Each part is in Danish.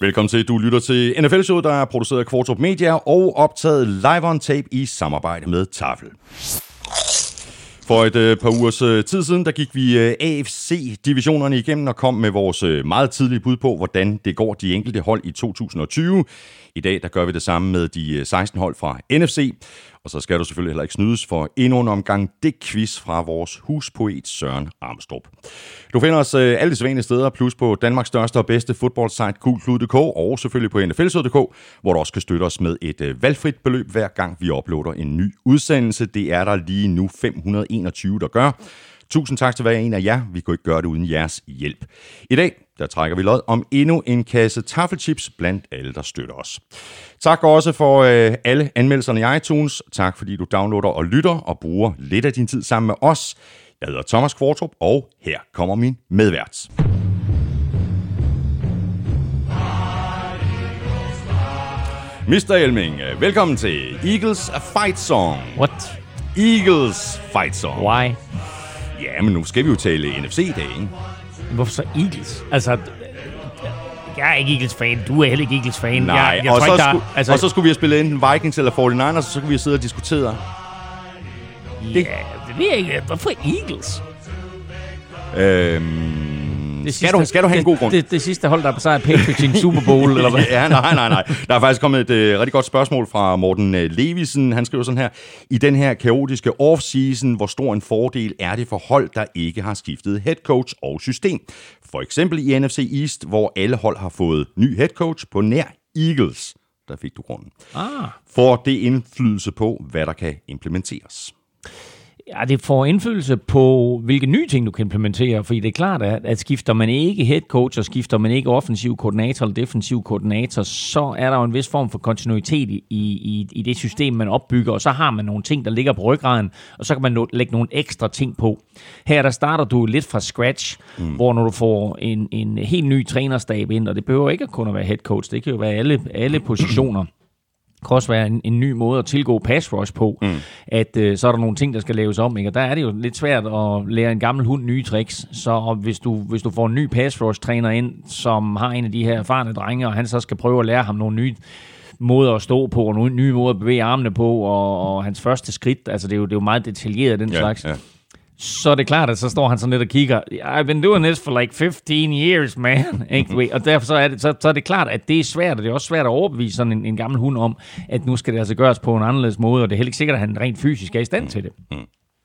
Velkommen til. Du lytter til NFL-showet, der er produceret af Quartop Media og optaget live on tape i samarbejde med Tafel. For et par ugers tid siden, der gik vi AFC-divisionerne igennem og kom med vores meget tidlige bud på, hvordan det går de enkelte hold i 2020. I dag, der gør vi det samme med de 16 hold fra NFC. Og så skal du selvfølgelig heller ikke snydes for endnu en omgang det quiz fra vores huspoet Søren Armestrup. Du finder os alle de sædvanlige steder, plus på Danmarks største og bedste fodboldsite coolclub.dk og selvfølgelig på endefelse.dk, hvor du også kan støtte os med et valgfrit beløb hver gang vi uploader en ny udsendelse. Det er der lige nu 521, der gør. Tusind tak til hver en af jer. Vi kunne ikke gøre det uden jeres hjælp. I dag, der trækker vi lod om endnu en kasse taffelchips blandt alle, der støtter os. Tak også for alle anmeldelserne i iTunes. Tak fordi du downloader og lytter og bruger lidt af din tid sammen med os. Jeg hedder Thomas Kvartrup, og her kommer min medvært. Mr. Hjelming, velkommen til Eagles' Fight Song. What? Eagles' Fight Song. Why? Ja, men nu skal vi jo tale NFC-dagen. Hvorfor så Eagles? Altså, jeg er ikke Eagles-fan. Du er heller ikke Eagles-fan. Nej, jeg og, tror så ikke, og så skulle vi have spillet enten Vikings eller 49ers, og så kunne vi have siddet og diskuteret. Ja, det ved jeg ikke. Hvorfor Eagles? Skal du have en god grund? Det sidste hold, der er på sejr, Patrick i en Super Bowl, eller hvad? Ja, nej. Der er faktisk kommet et rigtig godt spørgsmål fra Morten Levisen. Han skriver sådan her: i den her kaotiske off-season, hvor stor en fordel er det for hold, der ikke har skiftet head coach og system? For eksempel i NFC East, hvor alle hold har fået ny head coach på nær Eagles. Der fik du grunden. Får det indflydelse på, hvad der kan implementeres? Ja, det får indflydelse på, hvilke nye ting du kan implementere, fordi det er klart, at skifter man ikke head coach, og skifter man ikke offensiv koordinator eller defensiv koordinator, så er der jo en vis form for kontinuitet i det system, man opbygger, og så har man nogle ting, der ligger på ryggraden, og så kan man lægge nogle ekstra ting på. Her der starter du lidt fra scratch, hvor når du får en helt ny trænerstab ind, og det behøver ikke kun at være head coach, det kan jo være alle positioner. Det kan også være en ny måde at tilgå pass rush på, at så er der nogle ting, der skal laves om, ikke? Og der er det jo lidt svært at lære en gammel hund nye tricks, så hvis du får en ny pass rush træner ind, som har en af de her erfarne drenge, og han så skal prøve at lære ham nogle nye måder at stå på, og nogle nye måder at bevæge armene på, og hans første skridt, altså det er jo meget detaljeret den slags. Ja. Så er det klart, at så står han sådan lidt og kigger, I've been doing this for like 15 years, man. Og derfor så er det klart, at det er svært, og det er også svært at overbevise sådan en gammel hund om, at nu skal det altså gøres på en anderledes måde, og det er heller ikke sikkert, at han rent fysisk er i stand til det.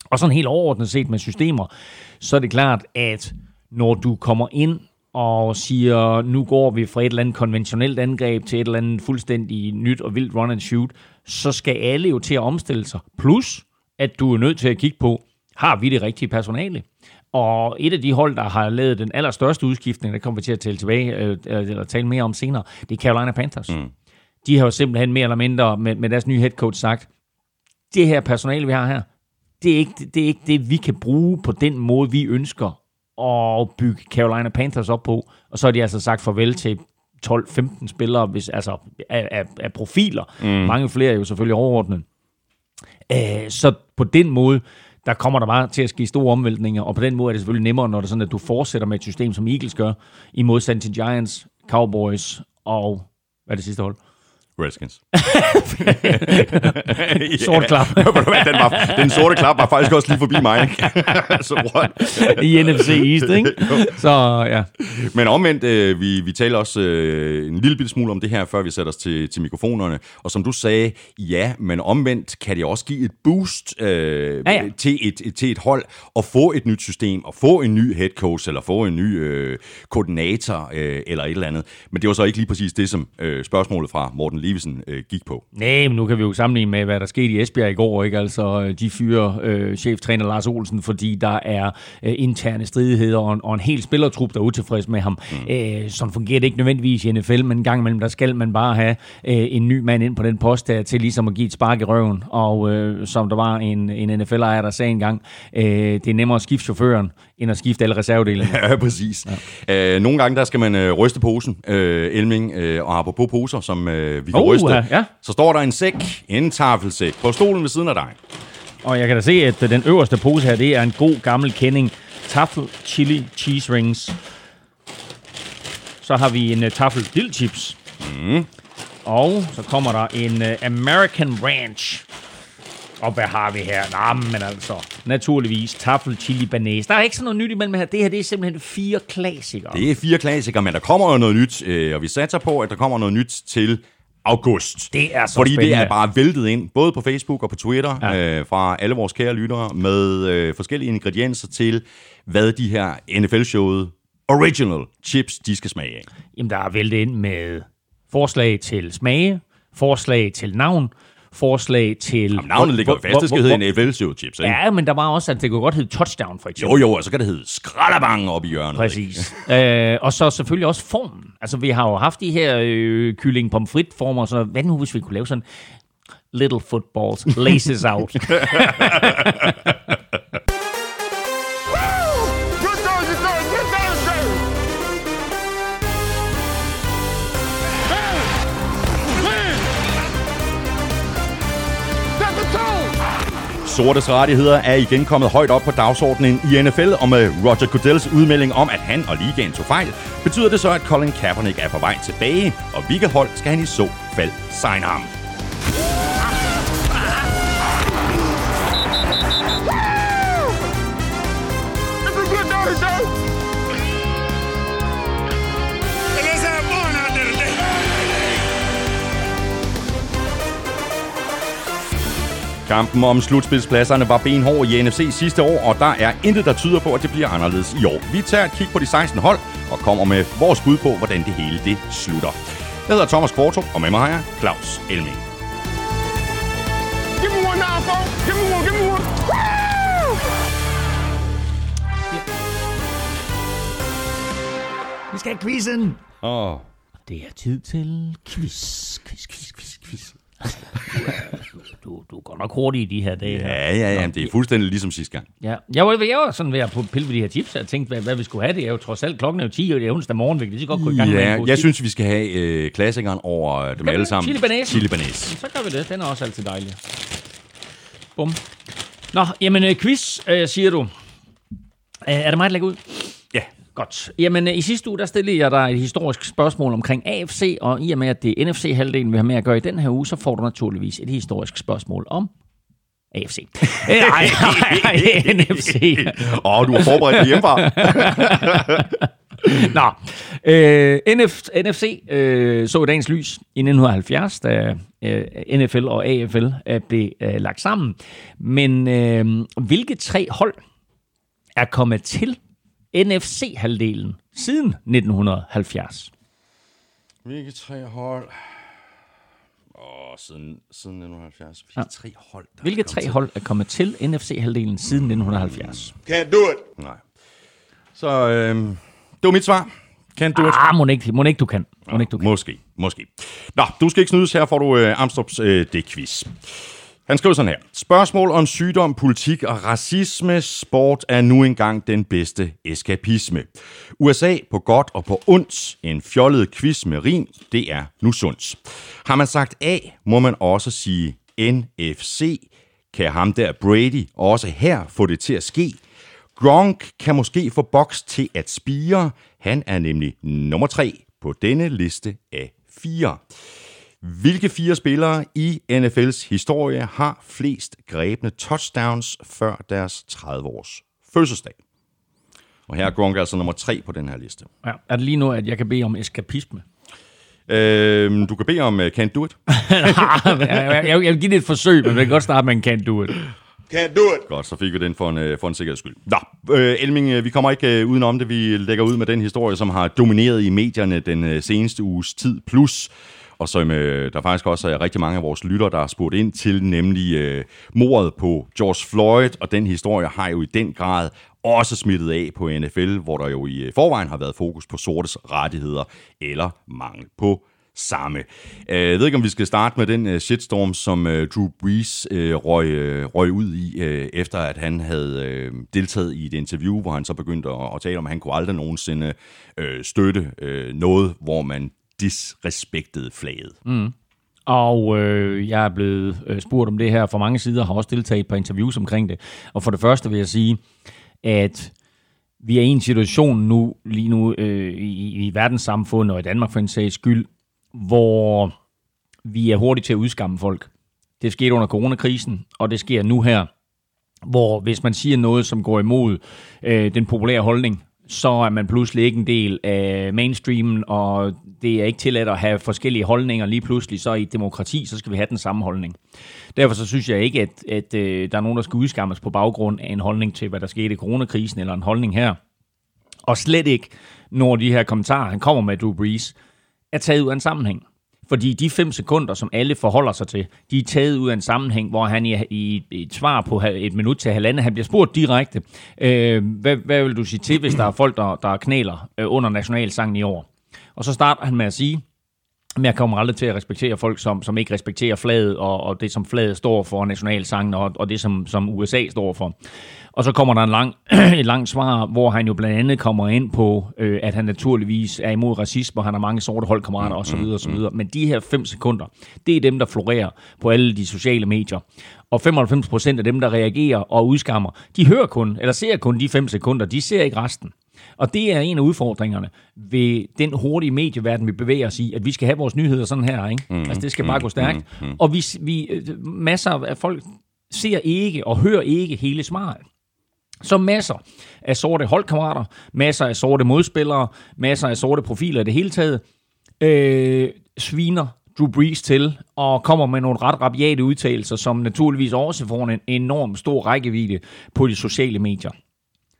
Og sådan helt overordnet set med systemer, så er det klart, at når du kommer ind og siger, nu går vi fra et eller andet konventionelt angreb til et eller andet fuldstændig nyt og vildt run and shoot, så skal alle jo til at omstille sig. Plus, at du er nødt til at kigge på, har vi det rigtige personale? Og et af de hold, der har lavet den allerstørste udskiftning, der kommer vi til at tale tilbage, eller tale mere om senere, det er Carolina Panthers. De har jo simpelthen mere eller mindre med deres nye head coach sagt, det her personale, vi har her, det er ikke det, vi kan bruge på den måde, vi ønsker at bygge Carolina Panthers op på. Og så har de altså sagt farvel til 12-15 spillere, hvis, altså af profiler. Mange flere er jo selvfølgelig overordnet. Så på den måde, der kommer der bare til at ske store omvæltninger, og på den måde er det selvfølgelig nemmere, når det er sådan, at du fortsætter med et system, som Eagles gør, i modsætning til Giants, Cowboys og... Hvad er det sidste hold? Redskins. Sort klap. Den sorte klap var faktisk også lige forbi mig. Så what? I NFC East, ikke? Så ja. Men omvendt, vi taler også en lille smule om det her, før vi sætter os til mikrofonerne. Og som du sagde, ja, men omvendt kan det også give et boost til et hold og få et nyt system og få en ny head coach eller få en ny koordinator eller et eller andet. Men det var så ikke lige præcis det, som spørgsmålet fra Morten Levisen gik på. Nej, men nu kan vi jo sammenligne med, hvad der skete i Esbjerg i går, ikke? Altså, de fyrer cheftræner Lars Olsen, fordi der er interne stridigheder og en hel spillertrup, der er utilfreds med ham. Sådan fungerer det ikke nødvendigvis i NFL, men en gang imellem, der skal man bare have en ny mand ind på den post der, til ligesom at give et spark i røven, og som der var en NFL-ejer, der sagde engang, det er nemmere at skifte chaufføren, end at skifte alle reservedele. Ja, præcis. Ja. Nogle gange, der skal man ryste posen, Elming, og apropos poser, som vi kan ryste, ja. Så står der en sæk, en taffelsæk, på stolen ved siden af dig. Og jeg kan da se, at den øverste pose her, det er en god gammel kending. Tafel Chili Cheese Rings. Så har vi en Tafel dildchips. Mm. Og så kommer der en American Ranch. Og hvad har vi her? Nå, men altså, naturligvis Tafel chili banæs. Der er ikke sådan noget nyt imellem her. Det her, det er simpelthen fire klassikere. Det er fire klassikere, men der kommer jo noget nyt. Og vi satser på, at der kommer noget nyt til august. Det er så fordi spændende. Det er bare væltet ind, både på Facebook og på Twitter, ja. Fra alle vores kære lyttere, med forskellige ingredienser til, hvad de her NFL-showet original chips, de skal smage af. Jamen, der er væltet ind med forslag til smage, forslag til navn, forslag til... Jamen, navnet ligger fast, det skal hedde NFL-show-chips, ikke? Ja, men der var også, at det kunne godt hedde touchdown, for eksempel. Jo, og så kan det hedde skraldabang op i hjørnet. Præcis. Og så selvfølgelig også formen. Altså, vi har jo haft de her kylling pomfrit-former, så hvad nu, hvis vi kunne lave sådan... Little footballs, laces out. Sortes rettigheder er igen kommet højt op på dagsordenen i NFL, og med Roger Goodells udmelding om, at han og ligaen tog fejl, betyder det så, at Colin Kaepernick er på vej tilbage, og hvilket hold skal han i så fald signe ham? Kampen om slutspilspladserne var benhård i NFC sidste år, og der er intet, der tyder på, at det bliver anderledes i år. Vi tager et kig på de 16 hold og kommer med vores bud på, hvordan det hele det slutter. Jeg hedder Thomas Kvartrup, og med mig har jeg Claus Elming. Vi skal have quizzen. Det er tid til quiz. Du er godt nok hurtig i de her dage. Ja, det er fuldstændig ligesom sidste gang. Ja. Jeg var sådan ved at pille ved de her chips, og tænkte, hvad vi skulle have. Det er jo trods alt klokken er jo 10, og det er onsdag morgen, vi kan lige godt gå i gang med en god. Jeg synes, vi skal have klassikeren over dem alle sammen. Chili banæs. Så gør vi det. Den er også altid dejlig. Bum. Nå, jamen quiz, siger du. Er det mig, der lægger ud? Ja. Godt. Jamen, i sidste uge, der stillede jeg dig et historisk spørgsmål omkring AFC, og i og med, at det er NFC-halvdelen, vi har med at gøre i den her uge, så får du naturligvis et historisk spørgsmål om AFC. Nej, NFC. Du har forberedt dig hjemmefra. Nå. NFC så i dagens lys i 1970, da NFL og AFL blev lagt sammen. Men hvilke tre hold er kommet til NFC-halvdelen siden 1970. Hvilke tre hold? Siden 1970. Hvilke tre hold er kommet til NFC-halvdelen siden 1970? Can't do it! Nej. Så det var mit svar. Can't do it. Mon ikke du kan. Måske. Nå, du skal ikke snydes. Her får du Armstrups D-quiz. Han skriver sådan her. Spørgsmål om sygdom, politik og racisme, sport er nu engang den bedste eskapisme. USA på godt og på ondt. En fjollet quiz med rim, det er nu sundt. Har man sagt A, må man også sige NFC. Kan ham der Brady også her få det til at ske? Gronk kan måske få Bucks til at spire. Han er nemlig nummer 3 på denne liste af 4. Hvilke 4 spillere i NFL's historie har flest grebne touchdowns før deres 30-års fødselsdag? Og her er Gronk altså nummer 3 på den her liste. Ja, er det lige nu, at jeg kan bede om eskapisme? Du kan bede om can't do it. Jeg vil give det et forsøg, men vi kan godt starte med en can't do it. Can't do it! Godt, så fik vi den for en sikkerheds skyld. Nå, Elming, vi kommer ikke udenom det. Vi lægger ud med den historie, som har domineret i medierne den seneste uges tid plus... Og som der faktisk også er rigtig mange af vores lyttere, der har spurgt ind til, nemlig mordet på George Floyd. Og den historie har jo i den grad også smittet af på NFL, hvor der jo i forvejen har været fokus på sortes rettigheder eller mangel på samme. Jeg ved ikke, om vi skal starte med den shitstorm, som Drew Brees røg ud i, efter at han havde deltaget i et interview, hvor han så begyndte at tale om, at han kunne aldrig nogensinde støtte noget, hvor man disrespektede flaget. Mm. Og jeg er blevet spurgt om det her fra mange sider, har også deltaget på interviews omkring det. Og for det første vil jeg sige, at vi er i en situation nu, lige nu i verdenssamfundet og i Danmark for en sags skyld, hvor vi er hurtigt til at udskamme folk. Det skete under coronakrisen, og det sker nu her, hvor hvis man siger noget, som går imod den populære holdning, så er man pludselig ikke en del af mainstreamen, og det er ikke tilladt at have forskellige holdninger lige pludselig, så i et demokrati, så skal vi have den samme holdning. Derfor så synes jeg ikke, at der er nogen, der skal udskammes på baggrund af en holdning til, hvad der skete i coronakrisen, eller en holdning her. Og slet ikke, når de her kommentarer, han kommer med Drew Brees, er taget ud af en sammenhæng. Fordi de 5 sekunder, som alle forholder sig til, de er taget ud af en sammenhæng, hvor han i et svar på 1 minut til 1,5, han bliver spurgt direkte, hvad vil du sige til, hvis der er folk, der knæler under nationalsangen i år? Og så starter han med at sige, men jeg kommer aldrig til at respektere folk, som ikke respekterer flaget, og det, som flaget står for, nationalsangen, og det, som USA står for. Og så kommer der et langt svar, hvor han jo blandt andet kommer ind på, at han naturligvis er imod racisme, og han har mange sorte holdkammerater osv. Men de her 5 sekunder, det er dem, der florerer på alle de sociale medier. Og 95% af dem, der reagerer og udskammer, de hører kun, eller ser kun de 5 sekunder, de ser ikke resten. Og det er en af udfordringerne ved den hurtige medieverden, vi bevæger os i, at vi skal have vores nyheder sådan her, ikke? Altså, det skal bare gå stærkt. Og vi masser af folk ser ikke og hører ikke hele svaret. Så masser af sorte holdkammerater, masser af sorte modspillere, masser af sorte profiler i det hele taget, sviner Drew Brees til og kommer med nogle ret rabiate udtalelser, som naturligvis også får en enorm stor rækkevidde på de sociale medier.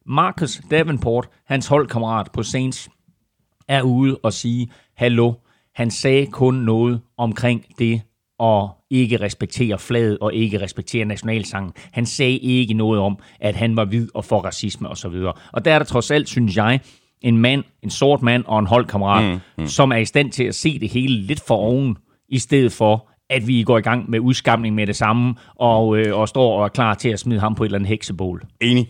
Marcus Davenport, hans holdkammerat på Saints, er ude og sige, hallo, han sagde kun noget omkring det, og ikke respektere flaget, og ikke respektere nationalsangen. Han sagde ikke noget om, at han var hvid og for racisme osv. Og der er der trods alt, synes jeg, en mand, en sort mand og en holdkammerat, som er i stand til at se det hele lidt for oven, i stedet for at vi går i gang med udskamning med det samme, og står og er klar til at smide ham på et eller andet heksebål. Enig.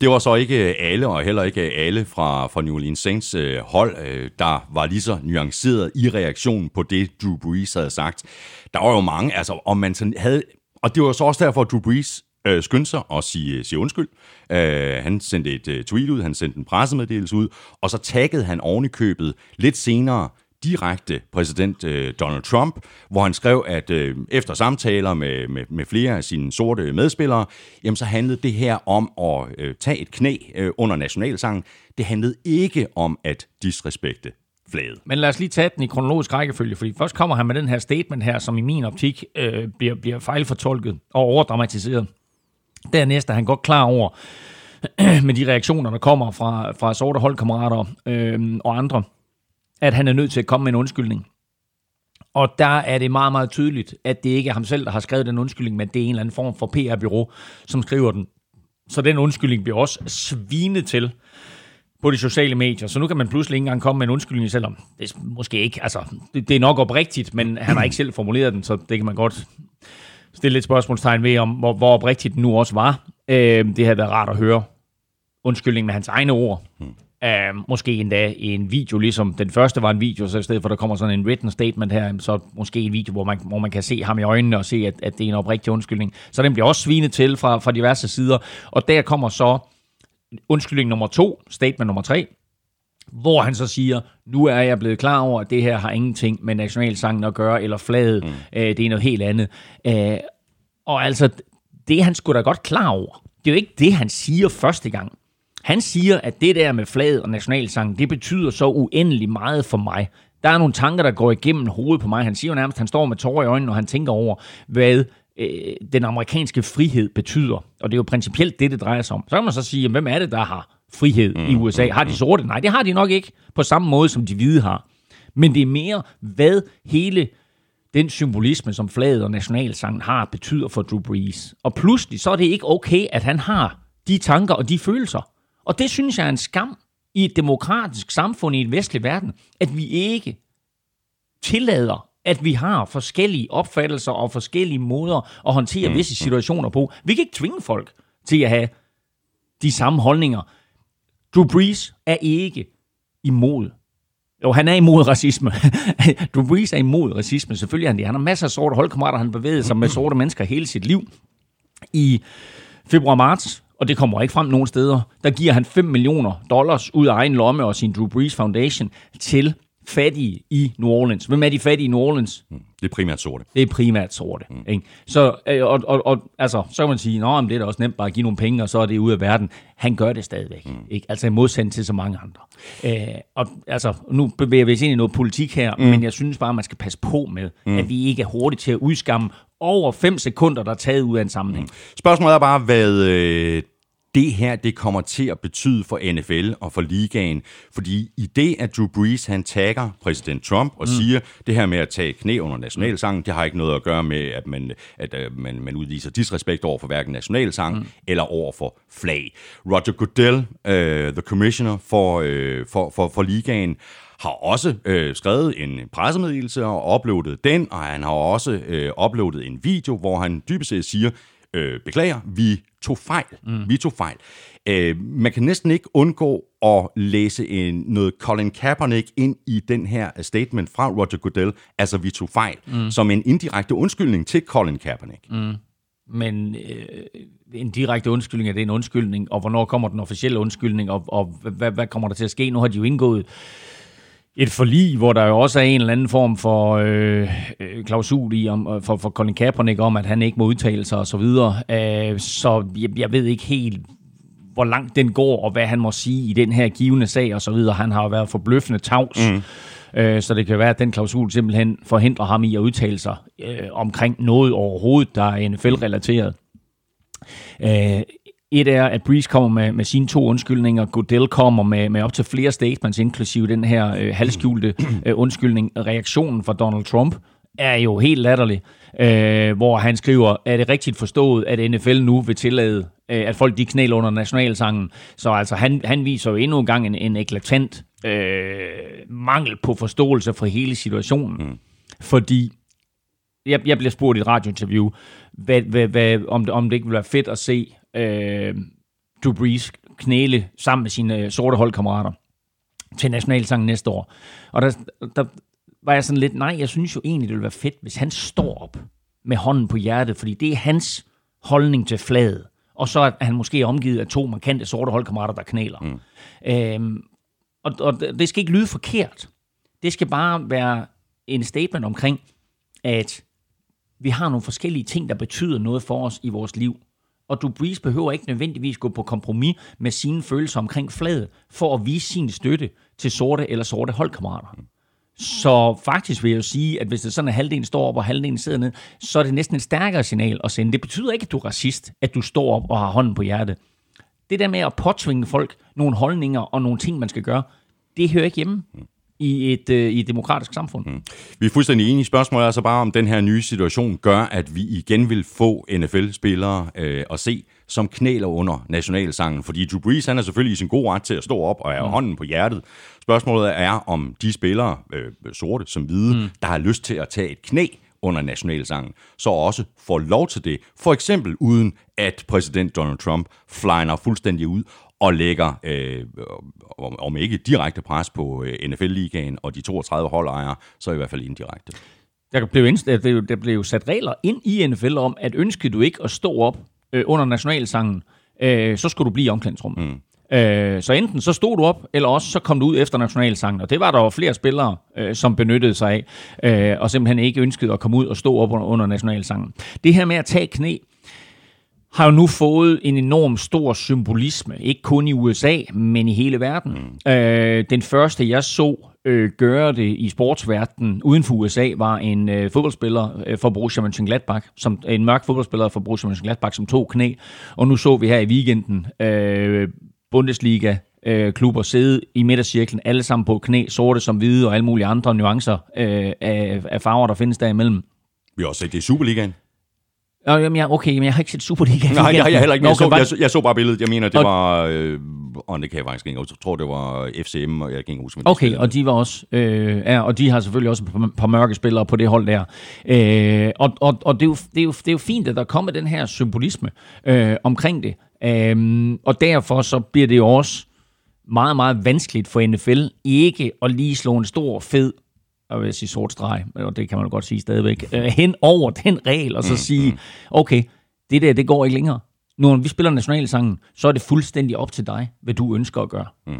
Det var så ikke alle, og heller ikke alle fra New Orleans Saints hold, der var lige så nuanceret i reaktionen på det, Drew Brees havde sagt. Der var jo mange, altså om man sådan havde... Og det var så også derfor, at Drew Brees skyndte sig at sige undskyld. Han sendte et tweet ud, han sendte en pressemeddelelse ud, og så taggede han oven i købet lidt senere direkte præsident Donald Trump, hvor han skrev, at efter samtaler med flere af sine sorte medspillere, jamen så handlede det her om at tage et knæ under nationalsangen. Det handlede ikke om at disrespekte flaget. Men lad os lige tage den i kronologisk rækkefølge, fordi først kommer han med den her statement her, som i min optik bliver fejlfortolket og overdramatiseret. Dernæst er han godt klar over med de reaktioner, der kommer fra sorte holdkammerater og andre, at han er nødt til at komme med en undskyldning. Og der er det meget, meget tydeligt, at det ikke er ham selv, der har skrevet den undskyldning, men det er en eller anden form for PR-bureau, som skriver den. Så den undskyldning bliver også svinet til på de sociale medier. Så nu kan man pludselig ikke engang komme med en undskyldning, selvom det er måske ikke, altså det er nok oprigtigt, men han har ikke selv formuleret den, så det kan man godt stille lidt spørgsmålstegn ved, om hvor oprigtigt den nu også var. Det havde været rart at høre undskyldningen med hans egne ord. Måske endda en video, ligesom den første var en video, så i stedet for der kommer sådan en written statement her, så måske en video, hvor man kan se ham i øjnene og se, at det er en oprigtig undskyldning. Så den bliver også svinet til fra diverse sider. Og der kommer så undskyldning nummer 2, statement nummer 3, hvor han så siger, nu er jeg blevet klar over, at det her har ingenting med nationalsangen at gøre, eller flaget, det er noget helt andet. Og altså, det er han sgu da godt klar over. Det er jo ikke det, han siger første gang. Han siger, at det der med flaget og nationalsangen, det betyder så uendelig meget for mig. Der er nogle tanker, der går igennem hovedet på mig. Han siger jo nærmest, at han står med tårer i øjnene, og han tænker over, hvad den amerikanske frihed betyder. Og det er jo principielt det drejer sig om. Så kan man så sige, hvem er det, der har frihed i USA? Har de sorte? Nej, det har de nok ikke på samme måde, som de hvide har. Men det er mere, hvad hele den symbolisme, som flaget og nationalsangen har, betyder for Drew Brees. Og pludselig så er det ikke okay, at han har de tanker og de følelser. Og det synes jeg er en skam i et demokratisk samfund i en vestlig verden, at vi ikke tillader, at vi har forskellige opfattelser og forskellige måder at håndtere visse situationer på. Vi kan ikke tvinge folk til at have de samme holdninger. Drew Brees er ikke imod. Jo, han er imod racisme. Drew Brees er imod racisme, selvfølgelig er han det. Han har masser af sorte holdkammerater, han bevæger sig med sorte mennesker hele sit liv i februar-marts, og det kommer ikke frem nogen steder, der giver han $5 million ud af egen lomme og sin Drew Brees Foundation til fattige i New Orleans. Hvem er de fattige i New Orleans? Det er primært sorte. Det er primært sorte. Ikke? Så, altså, så kan man sige, nå, men det er da også nemt bare at give nogle penge, og så er det ude af verden. Han gør det stadigvæk. Ikke? Altså i modsætning til så mange andre. Og altså, nu bevæger vi os ind i noget politik her, men jeg synes bare, man skal passe på med, at vi ikke er hurtigt til at udskamme over 5 sekunder, der er taget ud af en sammenhæng. Spørgsmålet er bare, hvad det her, det kommer til at betyde for NFL og for ligaen. Fordi i det, at Drew Brees, han tagger præsident Trump og siger, det her med at tage knæ under nationalsangen, det har ikke noget at gøre med, at man udviser disrespekt over for hverken nationalsangen eller over for flag. Roger Goodell, the commissioner for ligaen, har også skrevet en pressemeddelelse og uploadet den, og han har også uploadet en video, hvor han dybest set siger, beklager, vi tog fejl. Man kan næsten ikke undgå at læse noget Colin Kaepernick ind i den her statement fra Roger Goodell, altså vi tog fejl, som en indirekte undskyldning til Colin Kaepernick. Men en direkte undskyldning, er det en undskyldning? Og hvornår kommer den officielle undskyldning? Og hvad kommer der til at ske? Nu har de jo indgået et forlig, hvor der jo også er en eller anden form for klausul i for Colin Kaepernick om, at han ikke må udtale sig og så videre. Så jeg ved ikke helt, hvor langt den går, og hvad han må sige i den her givende sag og så videre. Han har jo været forbløffende tavs, så det kan være, at den klausul simpelthen forhindrer ham i at udtale sig omkring noget overhovedet, der er NFL-relateret. Et er, at Brees kommer med sine 2 undskyldninger, Goodell kommer med op til flere statements, inklusive den her halvskjulte undskyldning. Reaktionen fra Donald Trump er jo helt latterlig, hvor han skriver, er det rigtigt forstået, at NFL nu vil tillade, at folk de knæler under nationalsangen? Så altså, han viser jo endnu en gang en eklatant mangel på forståelse for hele situationen, fordi jeg bliver spurgt i et radiointerview, om det ikke ville være fedt at se Drew Brees knæle sammen med sine sorte holdkammerater til nationalsangen næste år. Og der var jeg sådan lidt, nej, jeg synes jo egentlig, det ville være fedt, hvis han står op med hånden på hjertet, fordi det er hans holdning til flaget. Og så er han måske omgivet af 2 markante sorte holdkammerater, der knæler. Og det skal ikke lyde forkert. Det skal bare være en statement omkring, at vi har nogle forskellige ting, der betyder noget for os i vores liv. Og Drew Brees behøver ikke nødvendigvis gå på kompromis med sine følelser omkring flaget, for at vise sin støtte til sorte eller sorte holdkammerater. Så faktisk vil jeg jo sige, at hvis det sådan er halvdelen står op og halvdelen sidder ned, så er det næsten et stærkere signal at sende. Det betyder ikke, at du er racist, at du står op og har hånden på hjertet. Det der med at påtvinge folk nogle holdninger og nogle ting, man skal gøre, det hører ikke hjemme i et demokratisk samfund. Vi er fuldstændig enige. Spørgsmålet er altså bare, om den her nye situation gør, at vi igen vil få NFL-spillere at se, som knæler under nationalsangen. Fordi Drew Brees, han er selvfølgelig i sin gode ret til at stå op og have hånden på hjertet. Spørgsmålet er, om de spillere, sorte som hvide, der har lyst til at tage et knæ under nationalsangen, så også får lov til det. For eksempel uden, at præsident Donald Trump flyner fuldstændig ud og lægger, om ikke direkte pres på NFL-ligaen og de 32 holdejere, så i hvert fald indirekte. Der blev sat regler ind i NFL om, at ønskede du ikke at stå op under nationalsangen, så skulle du blive i omklædningsrummet. Så enten så stod du op, eller også så kom du ud efter nationalsangen, og det var der jo flere spillere, som benyttede sig af, og simpelthen ikke ønskede at komme ud og stå op under nationalsangen. Det her med at tage knæ, har jo nu fået en enorm stor symbolisme, ikke kun i USA, men i hele verden. Den første, jeg så gøre det i sportsverdenen uden for USA, var en fodboldspiller for Borussia Mönchengladbach, en mørk fodboldspiller for Borussia Mönchengladbach, som tog knæ. Og nu så vi her i weekenden Bundesliga-klubber sidde i midtercirklen, alle sammen på knæ, sorte som hvide og alle mulige andre nuancer af farver, der findes derimellem. Vi har også set det i Superligaen. Okay, men jeg har ikke set Superliga. Nej, jeg heller ikke. Men jeg så bare billedet. Jeg mener, det var... det kan jeg faktisk ikke. Jeg tror, det var FCM, og jeg kan ikke huske. Okay, og de var også... og de har selvfølgelig også et par mørke spillere på det hold der. Det er jo fint, at der kommer den her symbolisme omkring det. Og derfor så bliver det jo også meget, meget vanskeligt for NFL ikke at lige slå en stor, fed... og vil sige sort streg, og det kan man jo godt sige stadigvæk, hen over den regel, og så sige, okay, det der, det går ikke længere. når vi spiller nationalsangen, så er det fuldstændig op til dig, hvad du ønsker at gøre. Mm.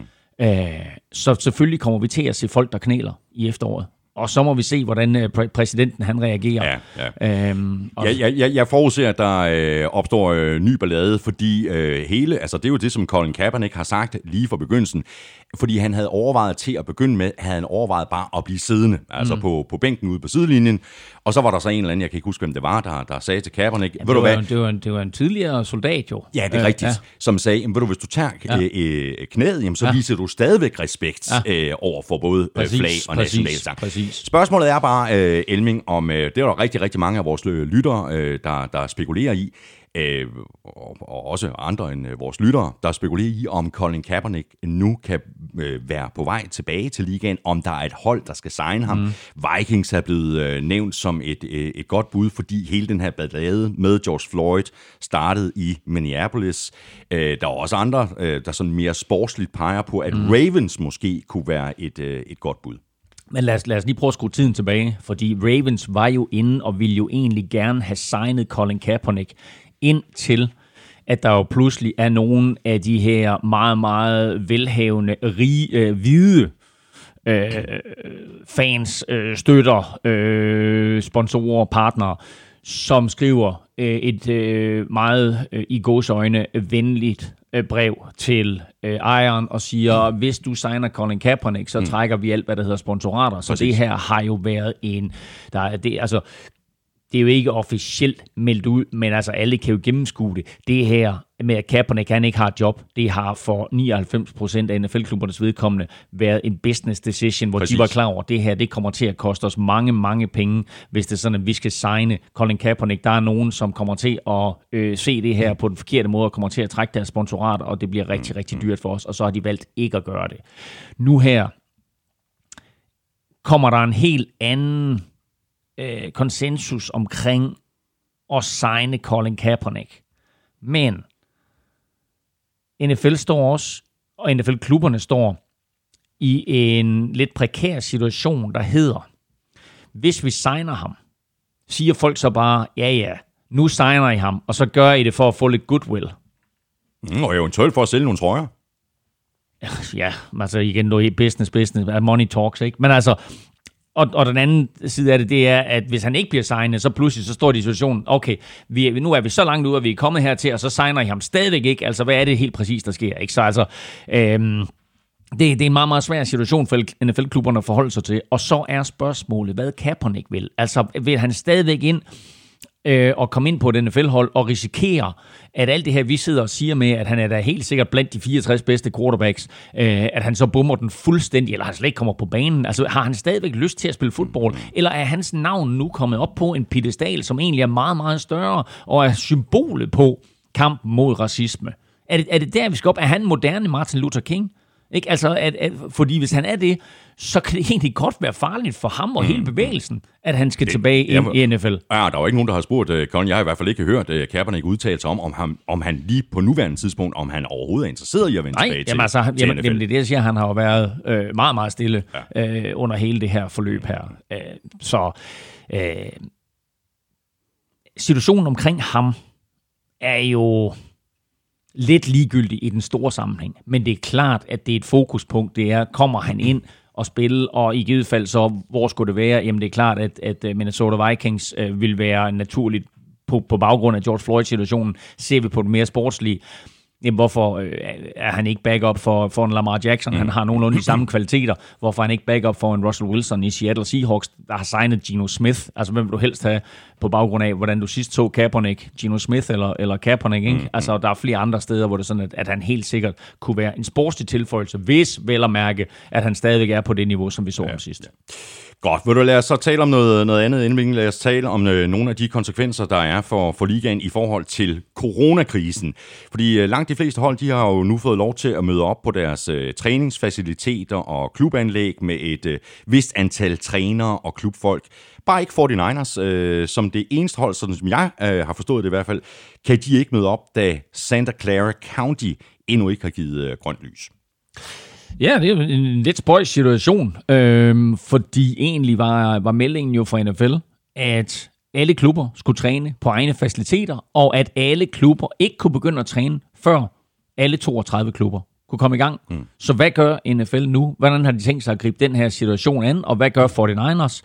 Så selvfølgelig kommer vi til at se folk, der knæler i efteråret. Og så må vi se, hvordan præsidenten han reagerer. Ja. Jeg forudser, at der opstår ny ballade, fordi det er jo det, som Colin Kaepernick har sagt lige fra begyndelsen. Fordi han havde overvejet til at begynde med, havde han overvejet bare at blive siddende, altså på bænken ude på sidelinjen. Og så var der så en eller anden, jeg kan ikke huske, hvem det var, der sagde til Kaepernick, ved du hvad? Det var en tidligere soldat jo. Ja, det er rigtigt, som sagde, jamen, ved du, hvis du tager knæet, jamen, så viser du stadigvæk respekt over for både flag og nationalsang. Spørgsmålet er bare, Elming, om det er der rigtig, rigtig mange af vores lyttere, der spekulerer i, og også andre end vores lyttere, der spekulerer i, om Colin Kaepernick nu kan være på vej tilbage til ligaen, om der er et hold, der skal signe ham. Vikings er blevet nævnt som et godt bud, fordi hele den her ballade med George Floyd startede i Minneapolis. Der er også andre, der sådan mere sportsligt peger på, at Ravens måske kunne være et godt bud. Men lad os lige prøve at skrue tiden tilbage, fordi Ravens var jo inde og ville jo egentlig gerne have signet Colin Kaepernick, indtil at der jo pludselig er nogle af de her meget, meget velhavende, rige, hvide fans, støtter, sponsorer, partnere, som skriver et meget i gåseøjne venligt brev til ejeren og siger, hvis du signer Colin Kaepernick, så trækker vi alt, hvad der hedder sponsorater. Så det her har jo været det er jo ikke officielt meldt ud, men altså alle kan jo gennemskue det. Det her med, at Kaepernick han ikke har et job, det har for 99% af NFL-klubbernes vedkommende været en business decision, hvor de var klar over, at det her det kommer til at koste os mange, mange penge, hvis det er sådan, at vi skal signe Colin Kaepernick. Der er nogen, som kommer til at se det her på den forkerte måde og kommer til at trække deres sponsorat, og det bliver rigtig, rigtig dyrt for os, og så har de valgt ikke at gøre det. Nu her kommer der en helt anden konsensus omkring at signe Colin Kaepernick. Men NFL står også, og NFL-klubberne står i en lidt prekær situation, der hedder, hvis vi signer ham, siger folk så bare, ja, nu signer I ham, og så gør I det for at få lidt goodwill. Og eventuelt for at sælge nogle trøjer. Ja, altså igen, du er business, money talks, ikke? Men altså, og den anden side af det er, at hvis han ikke bliver signet, så pludselig så står det i situationen, okay, nu er vi så langt ude, at vi er kommet hertil, og så signer I ham stadigvæk ikke. Altså, hvad er det helt præcis, der sker? Ikke? Så altså, det er en meget, meget svær situation for NFL-klubberne at forholde sig til. Og så er spørgsmålet, hvad Kaepernick vil? Altså, vil han stadigvæk ind og komme ind på et NFL-hold og risikere, at alt det her, vi sidder og siger med, at han er da helt sikkert blandt de 64 bedste quarterbacks, at han så bummer den fuldstændig, eller han slet ikke kommer på banen. Altså, har han stadigvæk lyst til at spille fodbold? Eller er hans navn nu kommet op på en piedestal, som egentlig er meget, meget større, og er symbolet på kampen mod racisme? Er det der, vi skal op? Er han moderne Martin Luther King? Ikke? Altså, fordi hvis han er det, så kan det egentlig godt være farligt for ham og hele bevægelsen, at han skal tilbage i NFL. Ja, der er jo ikke nogen, der har spurgt Colin. Jeg har i hvert fald ikke hørt Kaepernick udtale sig om han lige på nuværende tidspunkt, om han overhovedet er interesseret i at vende tilbage til NFL. Jamen, det er det, jeg siger. Han har jo været meget, meget stille under hele det her forløb her. Situationen omkring ham er jo lidt ligegyldig i den store sammenhæng. Men det er klart, at det er et fokuspunkt. Det er, kommer han ind og spille, og i givet fald så, hvor skulle det være? Jamen det er klart, at Minnesota Vikings vil være naturligt på baggrund af George Floyd-situationen. Ser vi på det mere sportslige, jamen, hvorfor er han ikke backup for en Lamar Jackson? Han har nogenlunde de samme kvaliteter. Hvorfor er han ikke backup for en Russell Wilson i Seattle Seahawks, der har signet Gino Smith? Altså, hvem vil du helst have på baggrund af, hvordan du sidst tog Kaepernick? Gino Smith eller Kaepernick, ikke? Altså, der er flere andre steder, hvor det er sådan, at han helt sikkert kunne være en sportslig tilføjelse, hvis vel at mærke, at han stadigvæk er på det niveau, som vi så om sidst. Godt, vil du lade os så tale om noget andet indvikling? Lad os tale om nogle af de konsekvenser, der er for ligaen i forhold til coronakrisen. Fordi langt de fleste hold, de har jo nu fået lov til at møde op på deres træningsfaciliteter og klubanlæg med et vist antal trænere og klubfolk. Bare ikke 49ers, som det eneste hold, sådan som jeg har forstået det i hvert fald, kan de ikke møde op, da Santa Clara County endnu ikke har givet grønt lys. Ja, det er en lidt spøjs situation, fordi egentlig var meldingen jo fra NFL, at alle klubber skulle træne på egne faciliteter, og at alle klubber ikke kunne begynde at træne, før alle 32 klubber kunne komme i gang. Mm. Så hvad gør NFL nu? Hvordan har de tænkt sig at gribe den her situation an, og hvad gør 49ers?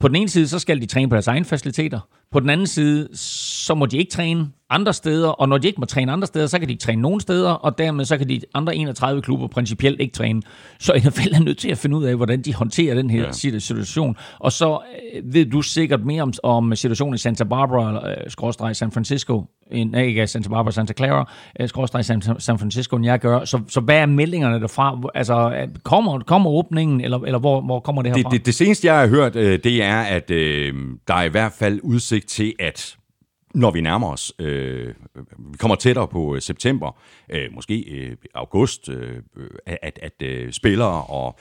På den ene side, så skal de træne på deres egne faciliteter. På den anden side, så må de ikke træne andre steder, og når de ikke må træne andre steder, så kan de ikke træne nogen steder, og dermed så kan de andre 31 klubber principielt ikke træne. Så NFL er nødt til at finde ud af, hvordan de håndterer den her situation. Og så ved du sikkert mere om situationen i Santa Barbara, San Francisco, ikke Santa Barbara, Santa Clara, San Francisco, end jeg gør. Så hvad er meldingerne derfra? Altså, kommer åbningen, eller hvor kommer det herfra? Det seneste, jeg har hørt, det er, at der er i hvert fald udsigt til, at når vi nærmer os, vi kommer tættere på september, måske august, at spillere og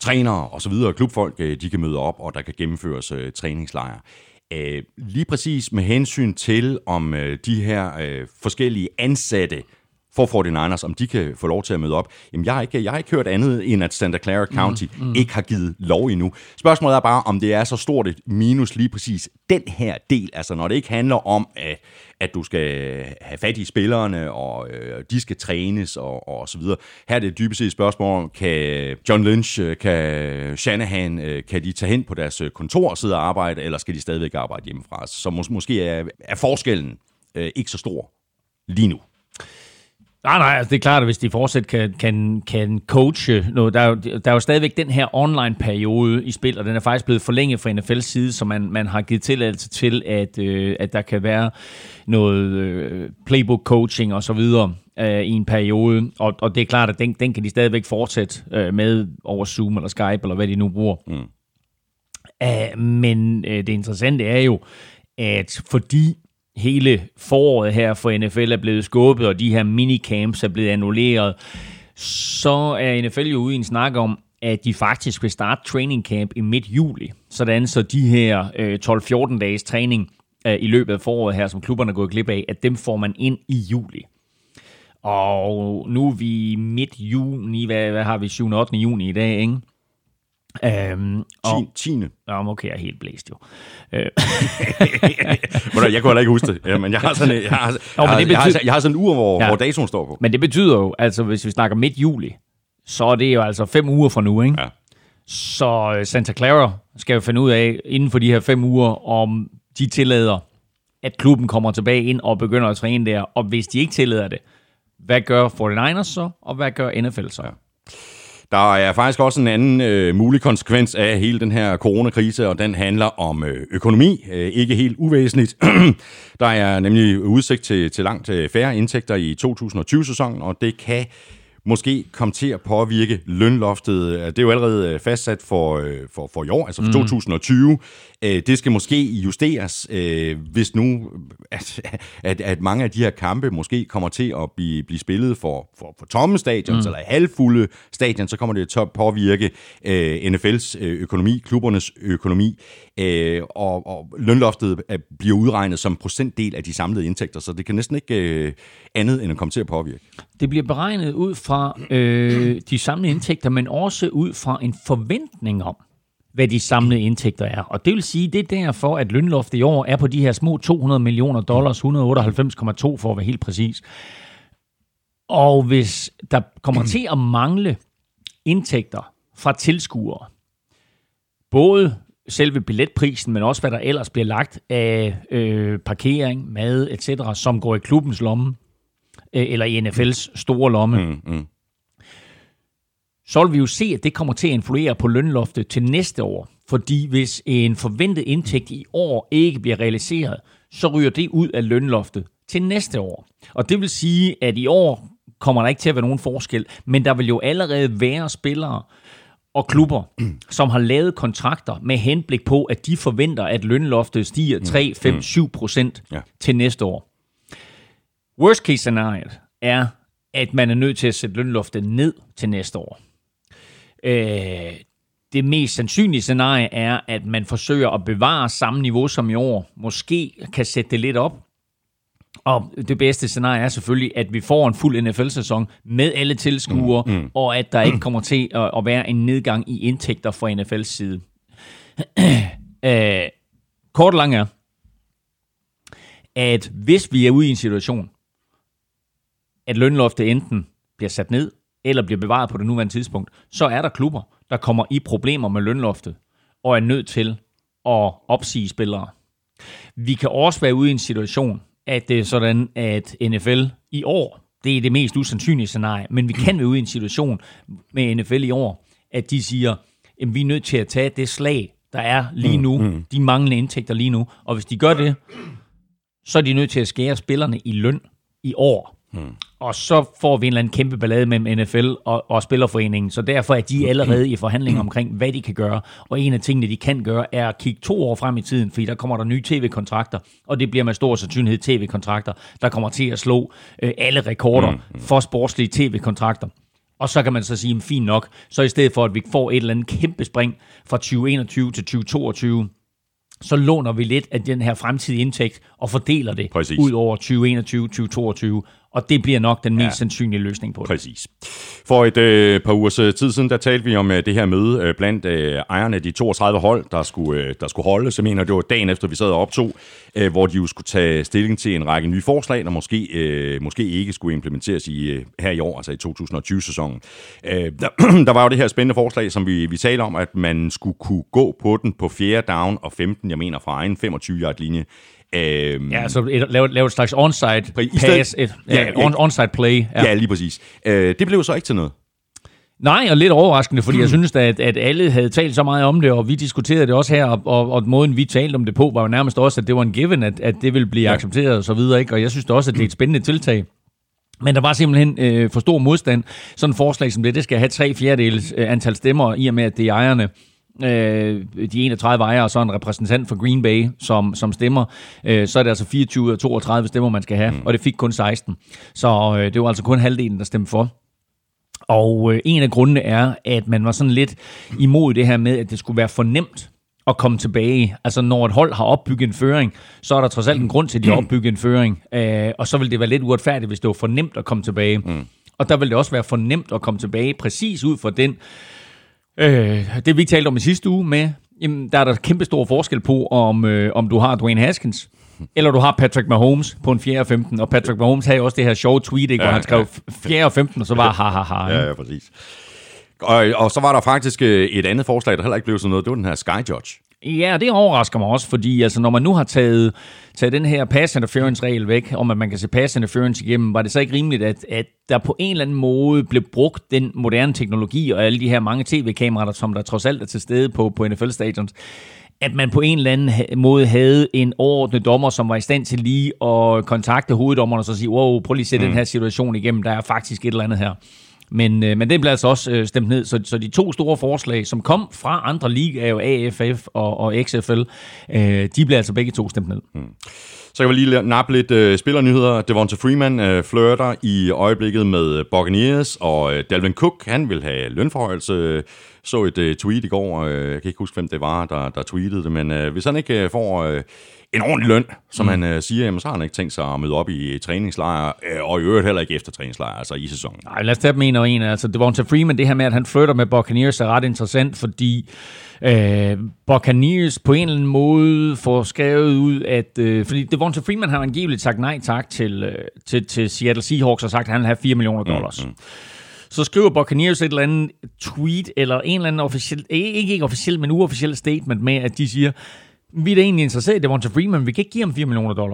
trænere og så videre, klubfolk, de kan møde op, og der kan gennemføres træningslejre. Lige præcis med hensyn til, om de her forskellige ansatte for 49ers, om de kan få lov til at møde op. Jamen, jeg har ikke hørt andet, end at Santa Clara County ikke har givet lov endnu. Spørgsmålet er bare, om det er så stort et minus lige præcis den her del. Altså, når det ikke handler om, at du skal have fat i spillerne, og de skal trænes, og så videre. Her er det dybest set et spørgsmål om, kan John Lynch, kan Shanahan, kan de tage hen på deres kontor og sidde og arbejde, eller skal de stadigvæk arbejde hjemmefra? Så måske er forskellen ikke så stor lige nu. Nej, altså det er klart, at hvis de fortsat kan coache noget, der er jo stadigvæk den her online-periode i spil, og den er faktisk blevet forlænget fra NFL's side, så man har givet tilladelse til, at der kan være noget playbook-coaching og så videre i en periode, og det er klart, at den kan de stadigvæk fortsætte med over Zoom eller Skype, eller hvad de nu bruger. Mm. Men det interessante er jo, at fordi hele foråret her for NFL er blevet skubbet, og de her minicamps er blevet annulleret, så er NFL jo ude i en snak om, at de faktisk vil starte training camp i midt juli. Sådan så de her 12-14 dages træning i løbet af foråret her, som klubberne er gået glip af, at dem får man ind i juli. Og nu er vi midt juni, hvad har vi, 7. og 8. juni i dag, ikke? 10. Okay, jeg er helt blæst jo. Jeg kunne heller ikke huske det. Jamen, jeg har sådan en uge, hvor datoen står på. Men det betyder jo, altså hvis vi snakker midt juli, så er det jo altså 5 uger fra nu, ikke? Ja. Så Santa Clara skal jo finde ud af, inden for de her 5 uger, om de tillader, at klubben kommer tilbage ind og begynder at træne der. Og hvis de ikke tillader det, hvad gør 49ers så, og hvad gør NFL så? Ja. Der er faktisk også en anden mulig konsekvens af hele den her coronakrise, og den handler om økonomi. Ikke helt uvæsentligt. Der er nemlig udsigt til langt færre indtægter i 2020-sæsonen, og det kan måske komme til at påvirke lønloftet. Det er jo allerede fastsat for i år, altså for 2020. Det skal måske justeres, hvis nu, at mange af de her kampe måske kommer til at blive spillet for tomme stadions eller halvfulde stadions, så kommer det til at påvirke NFL's økonomi, klubbernes økonomi, og lønloftet bliver udregnet som procentdel af de samlede indtægter, så det kan næsten ikke andet end at komme til at påvirke. Det bliver beregnet ud fra de samlede indtægter, men også ud fra en forventning om, hvad de samlede indtægter er. Og det vil sige, det er derfor, at lønloftet i år er på de her små $200 million, 198,2 for at være helt præcis. Og hvis der kommer til at mangle indtægter fra tilskuere, både selve billetprisen, men også hvad der ellers bliver lagt af parkering, mad, etc., som går i klubbens lomme, eller i NFL's store lomme, så vil vi jo se, at det kommer til at influere på lønloftet til næste år. Fordi hvis en forventet indtægt i år ikke bliver realiseret, så ryger det ud af lønloftet til næste år. Og det vil sige, at i år kommer der ikke til at være nogen forskel, men der vil jo allerede være spillere og klubber, som har lavet kontrakter med henblik på, at de forventer, at lønloftet stiger 3-5-7% til næste år. Worst case scenario er, at man er nødt til at sætte lønloftet ned til næste år. Det mest sandsynlige scenarie er, at man forsøger at bevare samme niveau som i år. Måske kan sætte det lidt op. Og det bedste scenarie er selvfølgelig, at vi får en fuld NFL-sæson med alle tilskuere, og at der ikke kommer til at være en nedgang i indtægter fra NFL's side. Kort og lang er, at hvis vi er ude i en situation, at lønloftet enten bliver sat ned, eller bliver bevaret på det nuværende tidspunkt, så er der klubber, der kommer i problemer med lønloftet, og er nødt til at opsige spillere. Vi kan også være ude i en situation, at det er sådan, at NFL i år, det er det mest usandsynlige scenarie, men vi kan være ude i en situation med NFL i år, at de siger, at vi er nødt til at tage det slag, der er lige nu, de manglende indtægter lige nu, og hvis de gør det, så er de nødt til at skære spillerne i løn i år. Og så får vi en eller anden kæmpe ballade mellem NFL og Spillerforeningen, så derfor er de allerede i forhandlinger omkring, hvad de kan gøre, og en af tingene, de kan gøre, er at kigge 2 år frem i tiden, fordi der kommer der nye tv-kontrakter, og det bliver med stor sandsynlighed tv-kontrakter, der kommer til at slå alle rekorder for sportslige tv-kontrakter. Og så kan man så sige, fint nok, så i stedet for, at vi får et eller andet kæmpe spring fra 2021 til 2022, så låner vi lidt af den her fremtidige indtægt og fordeler det ud over 2021-2022, og det bliver nok den mest sandsynlige løsning på det. Præcis. For et par ugers tid siden, der talte vi om det her møde blandt ejerne af de 32 hold, der skulle holde. Så mener det var dagen efter, vi sad og optog, hvor de jo skulle tage stilling til en række nye forslag, der måske ikke skulle implementeres her i år, altså i 2020-sæsonen. Der var jo det her spændende forslag, som vi talte om, at man skulle kunne gå på den på 4. down og 15, jeg mener fra egen 25-yard-linje. Så lave et slags onside pass, onside play. Ja, lige præcis. Det blev så ikke til noget. Nej, og lidt overraskende, fordi jeg synes at alle havde talt så meget om det, og vi diskuterede det også her, og måden vi talte om det på, var jo nærmest også, at det var en given, at det ville blive accepteret og så videre, ikke? Og jeg synes da også, at det er et spændende tiltag. Men der var simpelthen for stor modstand. Sådan et forslag som det skal have 3/4 antal stemmer, i og med at det er ejerne. De 31 ejere og så en repræsentant for Green Bay, som stemmer, så er det altså 24 ud af 32 stemmer, man skal have, og det fik kun 16. Så det var altså kun halvdelen, der stemte for. Og en af grundene er, at man var sådan lidt imod det her med, at det skulle være for nemt at komme tilbage. Altså når et hold har opbygget en føring, så er der trods alt en grund til, at de har opbygget en føring, og så ville det være lidt uretfærdigt, hvis det var for nemt at komme tilbage. Og der ville det også være for nemt at komme tilbage, præcis ud fra den det vi talte om i sidste uge med, jamen, der er kæmpe stor forskel på, om du har Dwayne Haskins, eller du har Patrick Mahomes på en 4/15, og Patrick Mahomes havde også det her sjove tweet, ikke, hvor han skrev 4/15, og så var ha. Ja, præcis. Og så var der faktisk et andet forslag, der heller ikke blev sådan noget, det var den her Sky Judge. Ja, det overrasker mig også, fordi altså, når man nu har taget den her pass interference-regel væk, om at man kan se pass interference igennem, var det så ikke rimeligt, at der på en eller anden måde blev brugt den moderne teknologi og alle de her mange tv-kameraer, som der trods alt er til stede på NFL-stadions, at man på en eller anden måde havde en overordnet dommer, som var i stand til lige at kontakte hoveddommeren og så sige, wow, prøv lige at se den her situation igennem, der er faktisk et eller andet her. Men det blev altså også stemt ned, så de 2 store forslag, som kom fra andre ligaer, jo AFF og XFL, de blev altså begge 2 stemt ned. Så kan vi lige nappe lidt spillernyheder. Devonta Freeman flirter i øjeblikket med Buccaneers, og Dalvin Cook, han vil have lønforhøjelse. Så et tweet i går, jeg kan ikke huske, hvem det var, der tweetede det, men hvis han ikke får en ordentlig løn, som han siger, jamen, så har han ikke tænkt sig at møde op i træningslejre, og i øvrigt heller ikke efter træningslejre, altså i sæsonen. Nej, lad os tage dem en og en. Altså, Devonta Freeman, det her med, at han flytter med Buccaneers, er ret interessant, fordi Buccaneers på en eller anden måde får skrevet ud, at fordi Devonta Freeman har angiveligt sagt nej tak til Seattle Seahawks og sagt, at han vil have $4 million. Så skriver Buccaneers et eller andet tweet, eller en eller anden officiel, ikke officiel, men uofficiel statement med, at de siger, vi er egentlig interesseret i Devonta Freeman, men vi kan ikke give ham $4 million.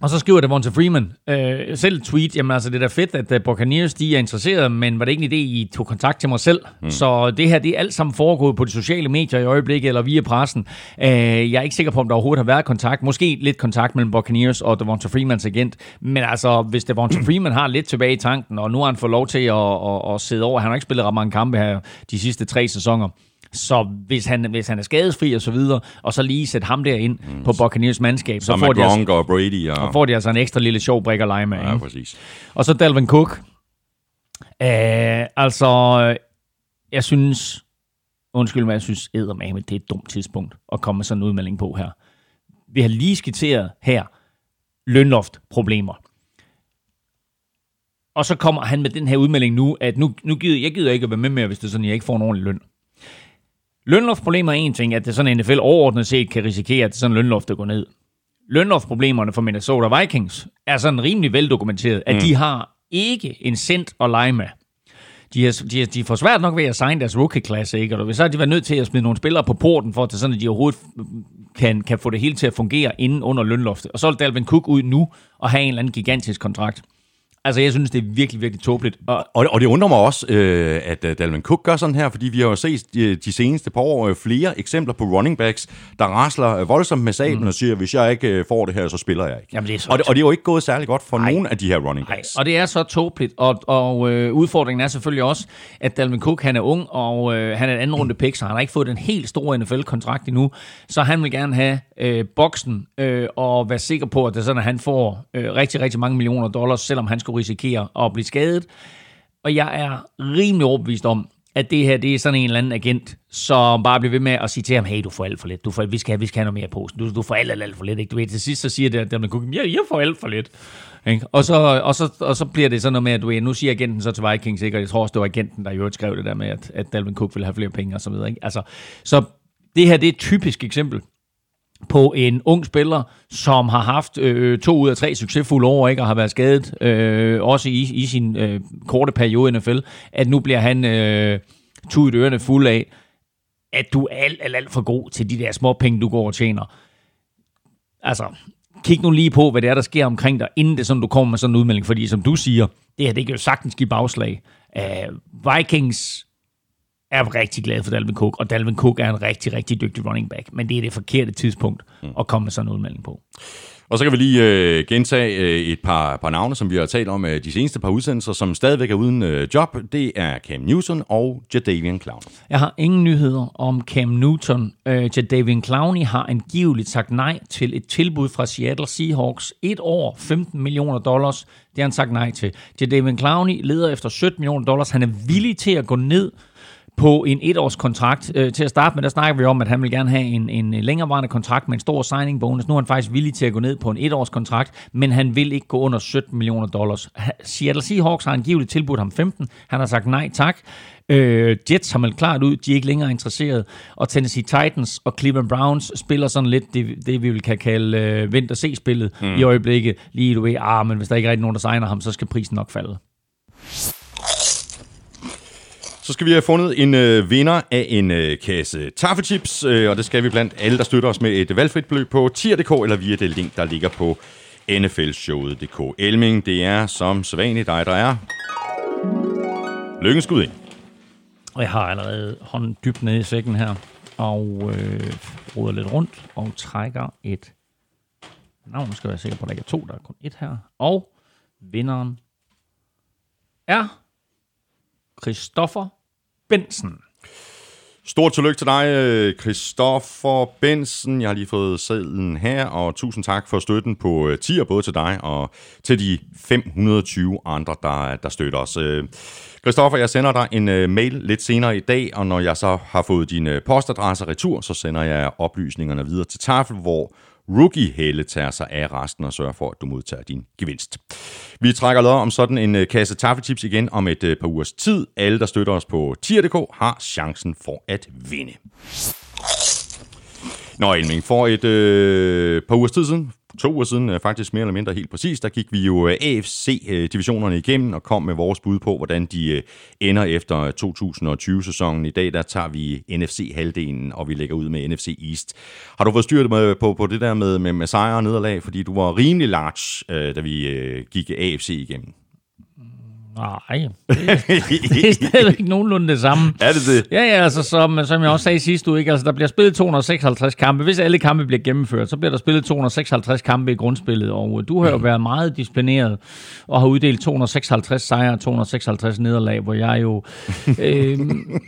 Og så skriver Devonta Freeman selv tweet, jamen altså det er da fedt, at Buccaneers de er interesseret, men var det egentlig det, I tog kontakt til mig selv? Så det her, det er alt sammen foregået på de sociale medier i øjeblikket, eller via pressen. Jeg er ikke sikker på, om der overhovedet har været kontakt. Måske lidt kontakt mellem Buccaneers og Devonta Freemans agent, men altså hvis Devonta Freeman har lidt tilbage i tanken, og nu har han fået lov til at sidde over, han har ikke spillet ret mange kampe her de sidste 3 sæsoner, så hvis han er skadesfri og så videre, og så lige sætte ham derind på Buccaneers mandskab, så får de altså, og Brady og får de altså en ekstra lille sjov brik at lege med. Ja, præcis. Og så Dalvin Cook. Jeg synes, jeg synes eddermame, det er et dumt tidspunkt at komme med sådan en udmelding på her. Vi har lige skitseret her lønloftproblemer. Og så kommer han med den her udmelding nu, at nu gider jeg ikke være med mere, hvis det er sådan, jeg ikke får en ordentlig løn. Lønloftproblemer er en ting, at det sådan NFL overordnet set kan risikere, at det sådan lønloft går ned. Lønloftproblemerne for Minnesota Vikings er sådan rimelig veldokumenteret, at de har ikke en cent at lege med. De får svært nok ved at signe deres rookie-klasse, ikke? Og så har de været nødt til at smide nogle spillere på porten, for at det sådan, at de overhovedet kan få det hele til at fungere inden under lønloftet. Og så er Dalvin Cook ud nu og have en eller anden gigantisk kontrakt. Altså, jeg synes, det er virkelig, virkelig tåbeligt. Og det undrer mig også, at Dalvin Cook gør sådan her, fordi vi har jo set de seneste par år flere eksempler på running backs, der rasler voldsomt med sablen og siger, hvis jeg ikke får det her, så spiller jeg ikke. Jamen, det og det er jo ikke gået særlig godt for nogen af de her running backs. Og det er så tåbeligt, og udfordringen er selvfølgelig også, at Dalvin Cook, han er ung, og han er en anden runde pick, så han har ikke fået den helt store NFL-kontrakt endnu, så han vil gerne have boksen og være sikker på, at det er sådan, at han får rigtig, rigtig mange millioner dollars, selvom han skulle risikerer at blive skadet. Og jeg er rimelig overbevist om, at det her, det er sådan en eller anden agent, som bare bliver ved med at sige til ham, hey, du får alt for lidt, vi skal have noget mere i posen, du får alt for lidt, ikke? Du ved, til sidst så siger det, at jeg får alt for lidt. Ikke? Og så bliver det sådan noget med, at du ved, nu siger agenten så til Vikings, ikke? Og jeg tror også, det var agenten, der i øvrigt skrev det der med, at Dalvin Cook ville have flere penge og så videre, ikke? Altså, så det her, det er et typisk eksempel på en ung spiller, som har haft 2 ud af 3 succesfulde år, ikke, og har været skadet, også i sin korte periode i NFL, at nu bliver han tudet ørerne fuld af, at du er alt for god til de der små penge, du går og tjener. Altså, kig nu lige på, hvad det er, der sker omkring dig, inden det, som du kommer med sådan en udmelding, fordi som du siger, det her, det kan jo sagtens give bagslag. Vikings er rigtig glad for Dalvin Cook, og Dalvin Cook er en rigtig, rigtig dygtig running back, men det er det forkerte tidspunkt at komme med sådan en udmelding på. Og så kan vi lige gentage et par navne, som vi har talt om de seneste par udsendelser, som stadigvæk er uden job. Det er Cam Newton og Jadeveon Clowney. Jeg har ingen nyheder om Cam Newton. Jadeveon Clowney har angiveligt sagt nej til et tilbud fra Seattle Seahawks. 1 år, $15 millioner. Det har han sagt nej til. Jadeveon Clowney leder efter $17 millioner. Han er villig til at gå ned på en 1-årskontrakt. Til at starte med, der snakker vi om, at han vil gerne have en længerevarende kontrakt med en stor signing bonus. Nu er han faktisk villig til at gå ned på en 1-årskontrakt, men han vil ikke gå under $17 millioner. Seattle Seahawks har angiveligt tilbudt ham 15. Han har sagt nej tak. Jets har meldt klart ud, de er ikke længere interesseret. Og Tennessee Titans og Cleveland Browns spiller sådan lidt det vi vil kan kalde vent og se spillet i øjeblikket. Lige du ved, men hvis der ikke er rigtig nogen, der signer ham, så skal prisen nok falde. Så skal vi have fundet en vinder af en kasse Tafelchips, og det skal vi blandt alle, der støtter os med et valgfrit beløb på tier.dk eller via det link, der ligger på nflshowet.dk. Elming, det er som sædvanligt dig, der er. Lykken skud ind. Og jeg har allerede hånden dybt nede i sækken her, og roder lidt rundt og trækker et navn. Nu skal jeg være sikker på, at der ikke er 2, der er kun 1 her. Og vinderen er Christoffer Bensen. Stort tillykke til dig, Christoffer Bensen. Jeg har lige fået sedlen her, og tusind tak for støtten på tier, både til dig og til de 520 andre, der støtter os. Christoffer, jeg sender dig en mail lidt senere i dag, og når jeg så har fået din postadresse retur, så sender jeg oplysningerne videre til Tafel, hvor Rookie Helle tager sig af resten og sørger for, at du modtager din gevinst. Vi trækker lod om sådan en kasse taffelchips igen om et par ugers tid. Alle, der støtter os på tier.dk, har chancen for at vinde. Nå, Elming, for et par ugers tid siden, 2 uger siden, faktisk mere eller mindre helt præcis, der gik vi jo AFC-divisionerne igennem og kom med vores bud på, hvordan de ender efter 2020-sæsonen. I dag, der tager vi NFC-halvdelen, og vi lægger ud med NFC East. Har du fået styrt på det der med sejre og nederlag? Fordi du var rimelig large, da vi gik AFC igennem. Nej, det er stadigvæk nogenlunde det samme. Er det det? Ja, altså som jeg også sagde sidste uge, ikke? Altså, der bliver spillet 256 kampe. Hvis alle kampe bliver gennemført, så bliver der spillet 256 kampe i grundspillet, og du har jo været meget disciplineret og har uddelt 256 sejre og 256 nederlag, hvor jeg jo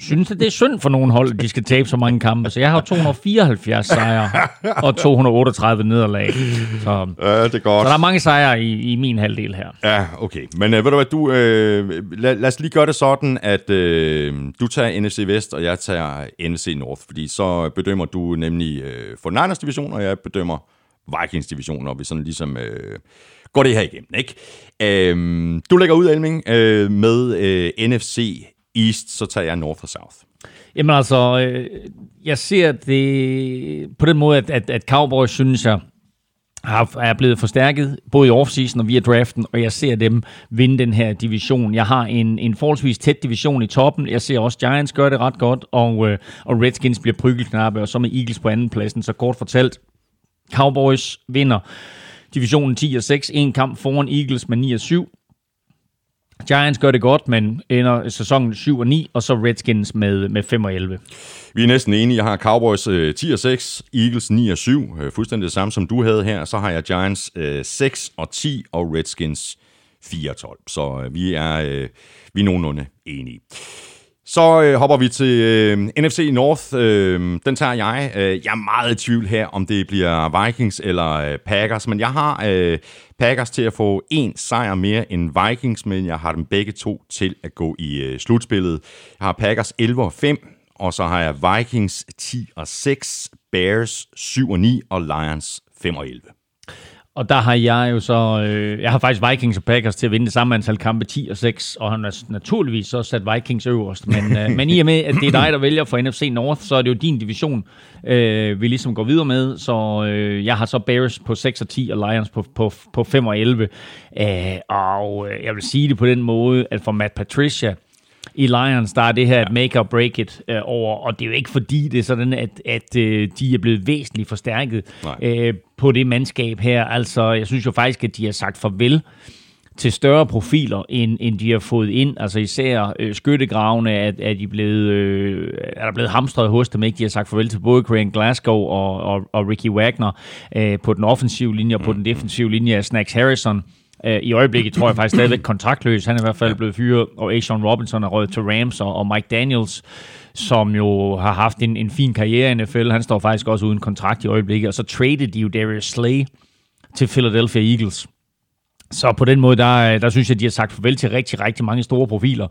synes, at det er synd for nogle hold, at de skal tabe så mange kampe. Så jeg har 274 sejre og 238 nederlag. Så, ja, det er godt. Så der er mange sejre i min halvdel her. Ja, okay. Men ved du hvad, du... Lad os lige gøre det sådan, at du tager NFC Vest, og jeg tager NFC North, fordi så bedømmer du nemlig for Niners division, og jeg bedømmer Vikings division, og vi sådan ligesom går det her igennem, ikke? Du lægger ud, Elming, med NFC East, så tager jeg North og South. Jamen altså, jeg ser det på den måde, at Cowboys, synes jeg, er blevet forstærket, både i offseason og via draften, og jeg ser dem vinde den her division. Jeg har en forholdsvis tæt division i toppen. Jeg ser også Giants gøre det ret godt, og Redskins bliver pryggelknappe, og så med Eagles på anden pladsen. Så kort fortalt, Cowboys vinder divisionen 10-6, en kamp foran Eagles med 9-7. Giants gør det godt, men ender sæsonen 7-9, og så Redskins med 5-11. Vi er næsten enige. Jeg har Cowboys 10-6, Eagles 9-7, fuldstændig det samme som du havde her. Så har jeg Giants 6-10 og Redskins 4-12. Så vi er nogenlunde enige. Så hopper vi til NFC North. Den tager jeg. Jeg er meget i tvivl her, om det bliver Vikings eller Packers, men jeg har Packers til at få en sejr mere end Vikings, men jeg har dem begge to til at gå i slutspillet. Jeg har Packers 11-5, og så har jeg Vikings 10-6, Bears 7-9 og Lions 5-11. Og der har jeg jo så, jeg har faktisk Vikings og Packers til at vinde det samme antal kampe, 10-6, og han har naturligvis så sat Vikings øverst. Men i og med, at det er dig, der vælger for NFC North, så er det jo din division, vi ligesom går videre med. Så jeg har så Bears på 6-10 og Lions på 5-11. Og jeg vil sige det på den måde, at for Matt Patricia i Lions, der er det her et make or break it over, og det er jo ikke fordi, det er sådan, at de er blevet væsentligt forstærket på det mandskab her. Altså, jeg synes jo faktisk, at de har sagt farvel til større profiler, end de har fået ind. Altså især skyttegravene, er der blevet hamstret hos dem, ikke? De har sagt farvel til både Grant Glasgow og Ricky Wagner på den offensive linje, og på den defensive linje af Snacks Harrison. I øjeblikket tror jeg faktisk stadigvæk kontraktløs. Han er i hvert fald blevet fyret, og Ashawn Robinson er røget til Rams, og Mike Daniels, som jo har haft en fin karriere i NFL, han står faktisk også uden kontrakt i øjeblikket, og så tradede de jo Darius Slay til Philadelphia Eagles. Så på den måde, der synes jeg, de har sagt farvel til rigtig, rigtig mange store profiler.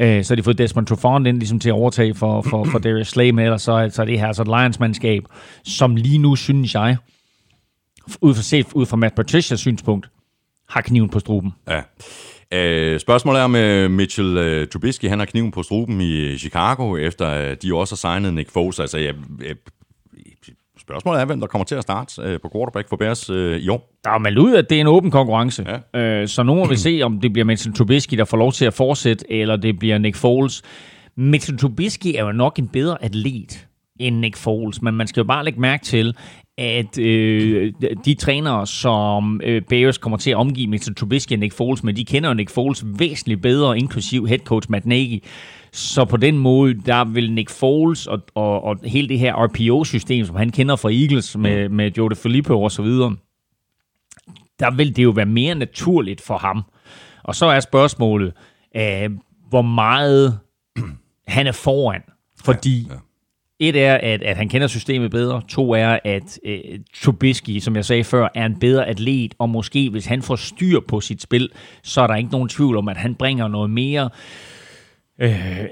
Så har de fået Desmond Trufant ind ligesom til at overtage for Darius Slay med, eller så er det her altså et Lions-mandskab, som lige nu, synes jeg, ud fra Matt Patricias synspunkt, har kniven på struben. Ja. Spørgsmålet er, om Mitchell Trubisky, han har kniven på struben i Chicago, efter de også har signet Nick Foles. Altså, spørgsmålet er, hvem der kommer til at starte på quarterback for Bears i år. Der er meldt ud, at det er en åben konkurrence. Ja. Så nogen vil se, om det bliver Mitchell Trubisky, der får lov til at fortsætte, eller det bliver Nick Foles. Mitchell Trubisky er jo nok en bedre atlet end Nick Foles, men man skal jo bare lægge mærke til, at de trænere, som Bears kommer til at omgive Mitchell Trubisky og Nick Foles, men de kender jo Nick Foles væsentligt bedre, inklusiv head coach Matt Nagy. Så på den måde, der vil Nick Foles og hele det her RPO-system, som han kender fra Eagles med Joe DeFilippo og så videre, der vil det jo være mere naturligt for ham. Og så er spørgsmålet, hvor meget han er foran, fordi... Ja. Et er, at han kender systemet bedre. To er, at Trubisky, som jeg sagde før, er en bedre atlet, og måske hvis han får styr på sit spil, så er der ikke nogen tvivl om, at han bringer noget mere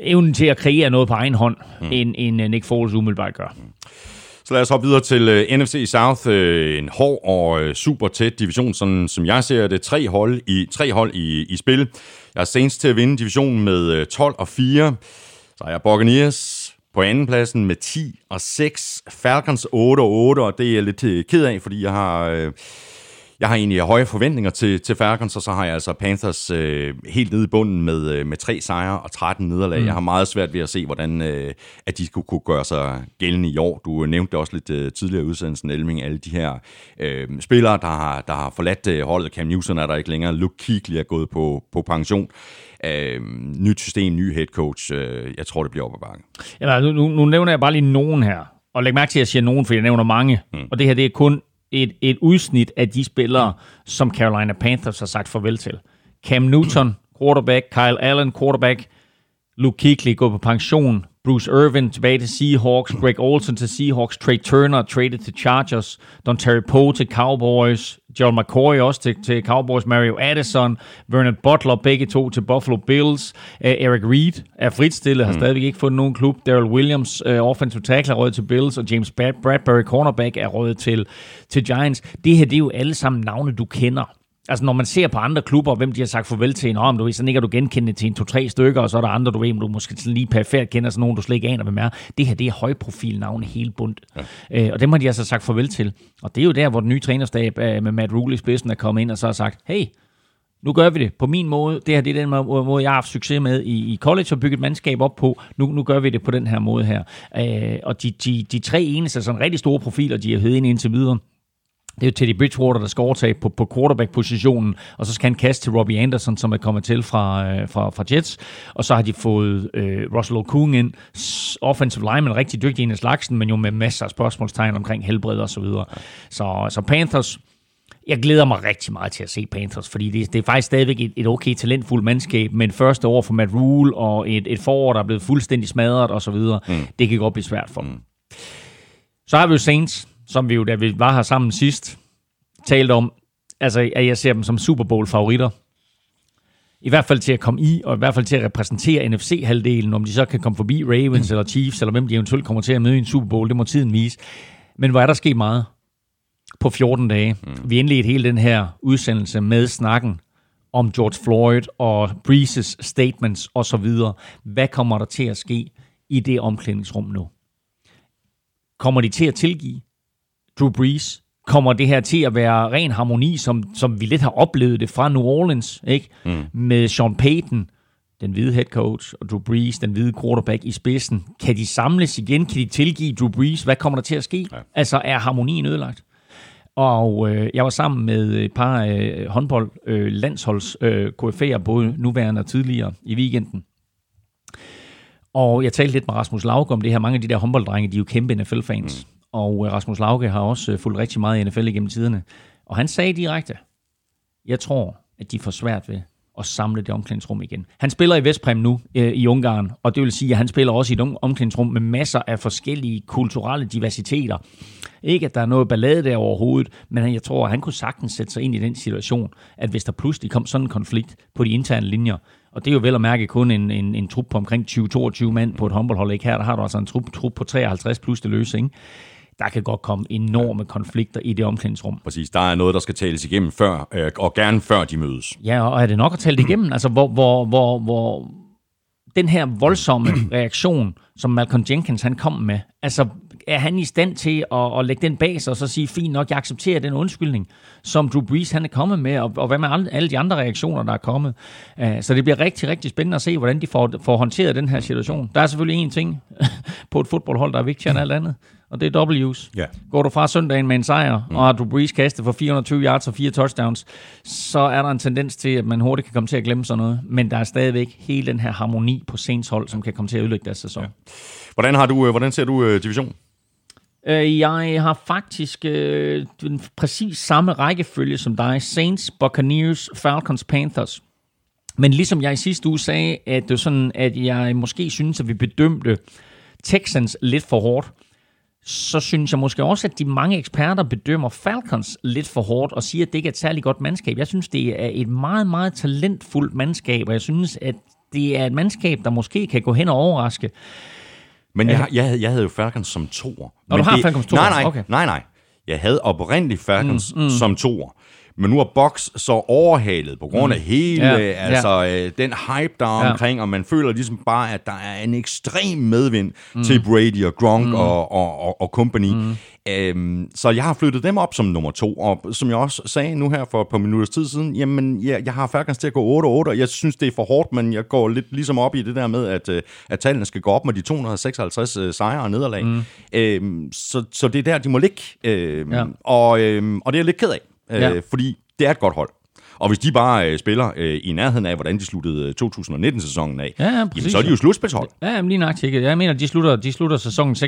evnen til at kreere noget på egen hånd, end Nick Foles umiddelbart gør. Så lad os hoppe videre til NFC South. En hård og super tæt division, sådan som jeg ser det. Tre hold i spil. Jeg er Saints til at vinde divisionen med 12-4. Så er jeg Buccaneers på andenpladsen med 10-6, Falcons 8-8, og det er jeg lidt ked af, fordi jeg har egentlig høje forventninger til Falcons, og så har jeg altså Panthers helt nede i bunden med 3 sejre og 13 nederlag. Jeg har meget svært ved at se, hvordan at de skulle kunne gøre sig gældende i år. Du nævnte også lidt tidligere i udsendelsen, Elming, alle de her spillere, der har forladt holdet. Cam Newton er der ikke længere. Luke Kuechly er gået på pension. Nyt system, ny head coach. Jeg tror, det bliver op ad bakken. Ja, nu nævner jeg bare lige nogen her. Og læg mærke til, at jeg siger nogen, for jeg nævner mange. Og det her, det er kun et udsnit af de spillere, som Carolina Panthers har sagt farvel til. Cam Newton, quarterback. Kyle Allen, quarterback. Luke Kuechly går på pension. Bruce Irvin tilbage til Seahawks. Greg Olsen til Seahawks. Trey Turner traded til Chargers. Dontari Poe til Cowboys. John McCoy også til Cowboys. Mario Addison. Vernon Butler begge to til Buffalo Bills. Eric Reed er fritstillet, har stadigvæk ikke fundet nogen klub. Darrell Williams, offensive tackle, er røget til Bills. Og James Bradbury, cornerback, er røget til Giants. Det her, det er jo alle sammen navne, du kender. Altså når man ser på andre klubber, hvem de har sagt farvel til en om, du ved, sådan ikke er du genkendende til en 2-3 stykker, og så er der andre, du ved, du måske sådan lige perfekt kender, sådan nogen, du slet ikke aner, hvem er. Det her, det er højprofilnavne hele bundt. Ja. Og dem har de altså sagt farvel til. Og det er jo der, hvor den nye trænerstab med Matt Rule i spidsen er kommet ind og så har sagt, hey, nu gør vi det på min måde. Det her, det er den måde, jeg har haft succes med i college og bygget mandskab op på. Nu gør vi det på den her måde her. Og de tre eneste, sådan rigtig store profiler, de har heddet ind indtil videre. Det er jo Teddy Bridgewater, der skal overtage på quarterback-positionen, og så skal han kaste til Robbie Anderson, som er kommet til fra Jets. Og så har de fået Russell Okung ind, offensive lineman, rigtig dygtig en af slagsen, men jo med masser af spørgsmålstegn omkring helbred og så videre. Så Panthers, jeg glæder mig rigtig meget til at se Panthers, fordi det er faktisk stadigvæk et okay talentfuldt mandskab, men første år for Matt Rule og et forår, der er blevet fuldstændig smadret og så videre, det kan godt blive svært for dem. Så har vi jo Saints, som vi jo, da vi var her sammen sidst, talte om, altså, at jeg ser dem som Super Bowl-favoritter. I hvert fald til at komme i, og i hvert fald til at repræsentere NFC-halvdelen, om de så kan komme forbi Ravens eller Chiefs, eller hvem de eventuelt kommer til at møde i en Super Bowl, det må tiden vise. Men hvor er der sket meget på 14 dage? Vi indledte hele den her udsendelse med snakken om George Floyd og Brees' statements osv. Hvad kommer der til at ske i det omklædningsrum nu? Kommer de til at tilgive Drew Brees? Kommer det her til at være ren harmoni, som vi lidt har oplevet det fra New Orleans, ikke? Med Sean Payton, den hvide head coach, og Drew Brees, den hvide quarterback i spidsen. Kan de samles igen? Kan de tilgive Drew Brees? Hvad kommer der til at ske? Ja. Altså, er harmonien ødelagt? Og jeg var sammen med et par håndbold-landsholds-KF'er, både nuværende og tidligere, i weekenden. Og jeg talte lidt med Rasmus Lauge om det her. Mange af de der håndbolddrenge, de er jo kæmpe NFL-fans. Og Rasmus Lauge har også fulgt rigtig meget i NFL igennem tiderne. Og han sagde direkte, jeg tror, at de får svært ved at samle det omklædningsrum igen. Han spiller i Vestprem nu i Ungarn, og det vil sige, at han spiller også i et omklædningsrum med masser af forskellige kulturelle diversiteter. Ikke, at der er noget ballade der overhovedet, men jeg tror, at han kunne sagtens sætte sig ind i den situation, at hvis der pludselig kom sådan en konflikt på de interne linjer, og det er jo vel at mærke kun en trup på omkring 20-22 mand på et håndboldhold, ikke her, der har du altså en trup på 53 plus det løse, ikke? Der kan godt komme enorme konflikter i det omklædningsrum. Præcis, der er noget, der skal tales igennem før, og gerne før de mødes. Ja, og er det nok at tale det igennem? Altså, hvor den her voldsomme reaktion, som Malcolm Jenkins han kom med, altså er han i stand til at lægge den bag sig og så sige, fint nok, jeg accepterer den undskyldning, som Drew Brees han er kommet med, og hvad med alle de andre reaktioner, der er kommet. Så det bliver rigtig, rigtig spændende at se, hvordan de får håndteret den her situation. Der er selvfølgelig én ting på et fodboldhold, der er vigtigere end alt andet, og det er W's. Yeah. Går du fra søndagen med en sejr, og har Drew Brees kastet for 420 yards og 4 touchdowns, så er der en tendens til, at man hurtigt kan komme til at glemme sådan noget. Men der er stadigvæk hele den her harmoni på Saints hold, som kan komme til at ødelægge deres sæson. Ja. Hvordan ser du division? Jeg har faktisk den præcis samme rækkefølge som dig. Saints, Buccaneers, Falcons, Panthers. Men ligesom jeg i sidste uge sagde, at det er sådan, at jeg måske synes, at vi bedømte Texans lidt for hårdt, så synes jeg måske også, at de mange eksperter bedømmer Falcons lidt for hårdt og siger, at det ikke er et særlig godt mandskab. Jeg synes, det er et meget, meget talentfuldt mandskab, og jeg synes, at det er et mandskab, der måske kan gå hen og overraske. Men jeg havde jo Falcons som toer. Nå, du har Falcons toer? Nej. Jeg havde oprindeligt Falcons som toer. Men nu har Bucks så overhalet på grund af hele den hype, der er omkring, og man føler ligesom bare, at der er en ekstrem medvind til Brady og Gronk og company. Så jeg har flyttet dem op som nummer 2, og som jeg også sagde nu her for et par minutters tid siden, jamen jeg har faktisk til at gå 8-8, og jeg synes, det er for hårdt, men jeg går lidt ligesom op i det der med, at tallene skal gå op med de 256 sejre og nederlag. Så det er der, de må ligge, og det er jeg lidt ked af. Fordi det er et godt hold. Og hvis de bare spiller i nærheden af, hvordan de sluttede 2019-sæsonen af, så er de jo slutspilshold. Ja, men lige nok tjekket. Jeg mener, de slutter sæsonen 6-2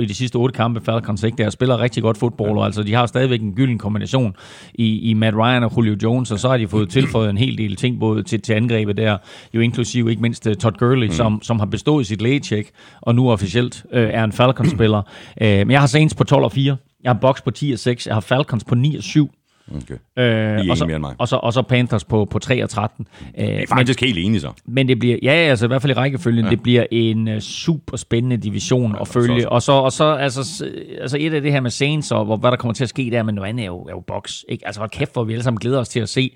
i de sidste 8 kampe. Falcons ikke der spiller rigtig godt fodbold, og altså de har jo stadigvæk en gylden kombination i Matt Ryan og Julio Jones, og så har de fået tilføjet en hel del ting både til angrebet der, jo inklusive ikke mindst Todd Gurley, som har bestået sit lægecheck, og nu officielt er en Falcons-spiller. Men jeg har Saints på 12-4, jeg har Bucks på 10-6, jeg har Falcons på 9-7. Okay. Og så Panthers på 3-13. Det er faktisk helt enige så. Men det bliver, ja, altså i hvert fald i rækkefølgen, ja. Det bliver en super spændende division at følge. Og så et af det her med Saints, og hvad der kommer til at ske der, men noget andet er jo box. Ikke? Altså hvor kæft, hvor vi alle sammen glæder os til at se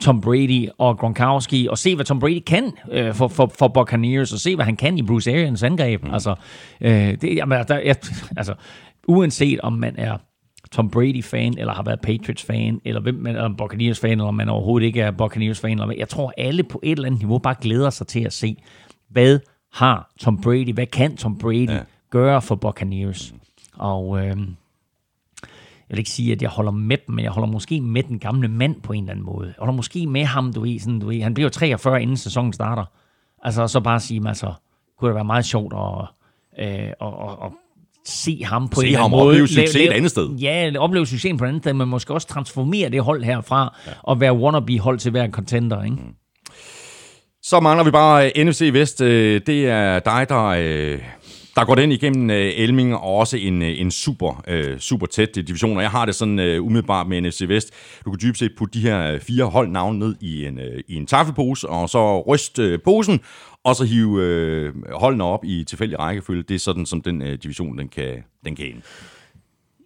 Tom Brady og Gronkowski, og se hvad Tom Brady kan for Buccaneers, og se hvad han kan i Bruce Arians angreb. Mm. Altså, uanset om man er Tom Brady-fan, eller har været Patriots-fan, eller hvem man er, Buccaneers-fan, eller man overhovedet ikke er Buccaneers-fan, eller jeg tror alle på et eller andet niveau bare glæder sig til at se, hvad har Tom Brady, hvad kan Tom Brady gøre for Buccaneers? Og jeg vil ikke sige, at jeg holder med dem, men jeg holder måske med den gamle mand på en eller anden måde. Jeg holder måske med ham, du ved. Han bliver jo 43, inden sæsonen starter. Altså, så bare sige, altså, kunne det være meget sjovt at se ham på en måde. Opleve succes et andet sted. Ja, opleve succesen på et andet sted, men måske også transformere det hold herfra, og være wannabe-hold til hver contender, ikke? Mm. Så mangler vi bare NFC Vest. Det er dig, der går den igennem Elming, og også en super tæt division, og jeg har det sådan umiddelbart med NFC Vest. Du kan dybt set putte de her fire holdnavne ned i en taffelpose, og så ryste posen, og så hive holdene op i tilfældig rækkefølge. Det er sådan, som den division, den kan ende.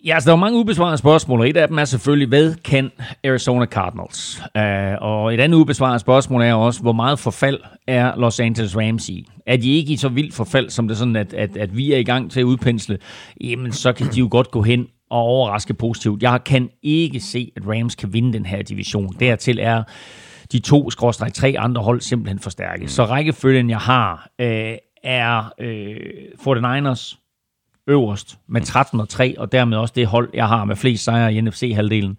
Ja, altså, der er mange ubesvarede spørgsmål, og et af dem er selvfølgelig, hvad kan Arizona Cardinals? Og et andet ubesvaret spørgsmål er også, hvor meget forfald er Los Angeles Rams i? Er de ikke i så vildt forfald, som det er sådan, at vi er i gang til at udpensle? Jamen, så kan de jo godt gå hen og overraske positivt. Jeg kan ikke se, at Rams kan vinde den her division. Dertil er de 2-3 andre hold simpelthen forstærket. Så rækkefølgen, jeg har, er 49ers øverst med 13-3, og dermed også det hold, jeg har med flest sejre i NFC-halvdelen.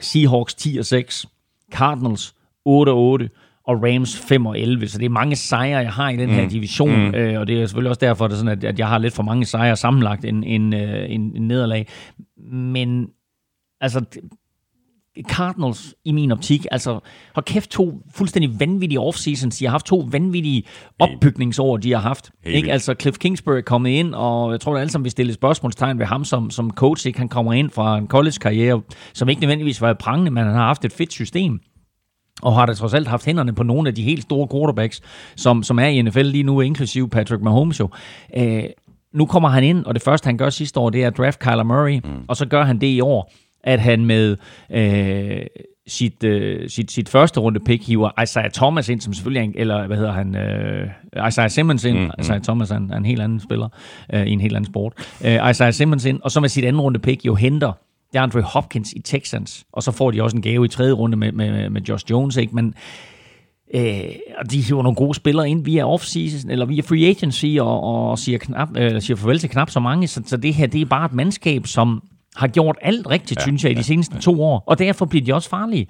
Seahawks 10-6, Cardinals 8-8, og Rams 5-11, så det er mange sejre, jeg har i den her division, og det er selvfølgelig også derfor, at jeg har lidt for mange sejre sammenlagt en nederlag. Men altså Cardinals i min optik, altså har kæft 2 fuldstændig vanvittige off-seasons. De har haft 2 vanvittige opbygningsår, de har haft. Ikke? Altså Cliff Kingsbury er kommet ind, og jeg tror, at alle sammen vil stille spørgsmålstegn ved ham som coach. Ikke? Han kommer ind fra en college-karriere, som ikke nødvendigvis var prangende, men han har haft et fedt system, og har da trods alt haft hænderne på nogle af de helt store quarterbacks, som er i NFL lige nu, inklusive Patrick Mahomes jo. Nu kommer han ind, og det første, han gør sidste år, det er at draft Kyler Murray, og så gør han det i år, at han med sit første runde pick hiver Isaiah Thomas ind, som selvfølgelig en, eller hvad hedder han, Isaiah Simmons ind. Isaiah Thomas er en helt anden spiller i en helt anden sport. Isaiah Simmons ind, og så med sit anden runde pick jo henter DeAndre Hopkins i Texans, og så får de også en gave i tredje runde med Josh Jones, ikke? Men de hiver nogle gode spillere ind via off-season, eller via free agency, og siger farvel til knap så mange, så det her, det er bare et mandskab, som har gjort alt rigtigt, synes jeg, i de seneste 2 år. Og derfor bliver de også farlige.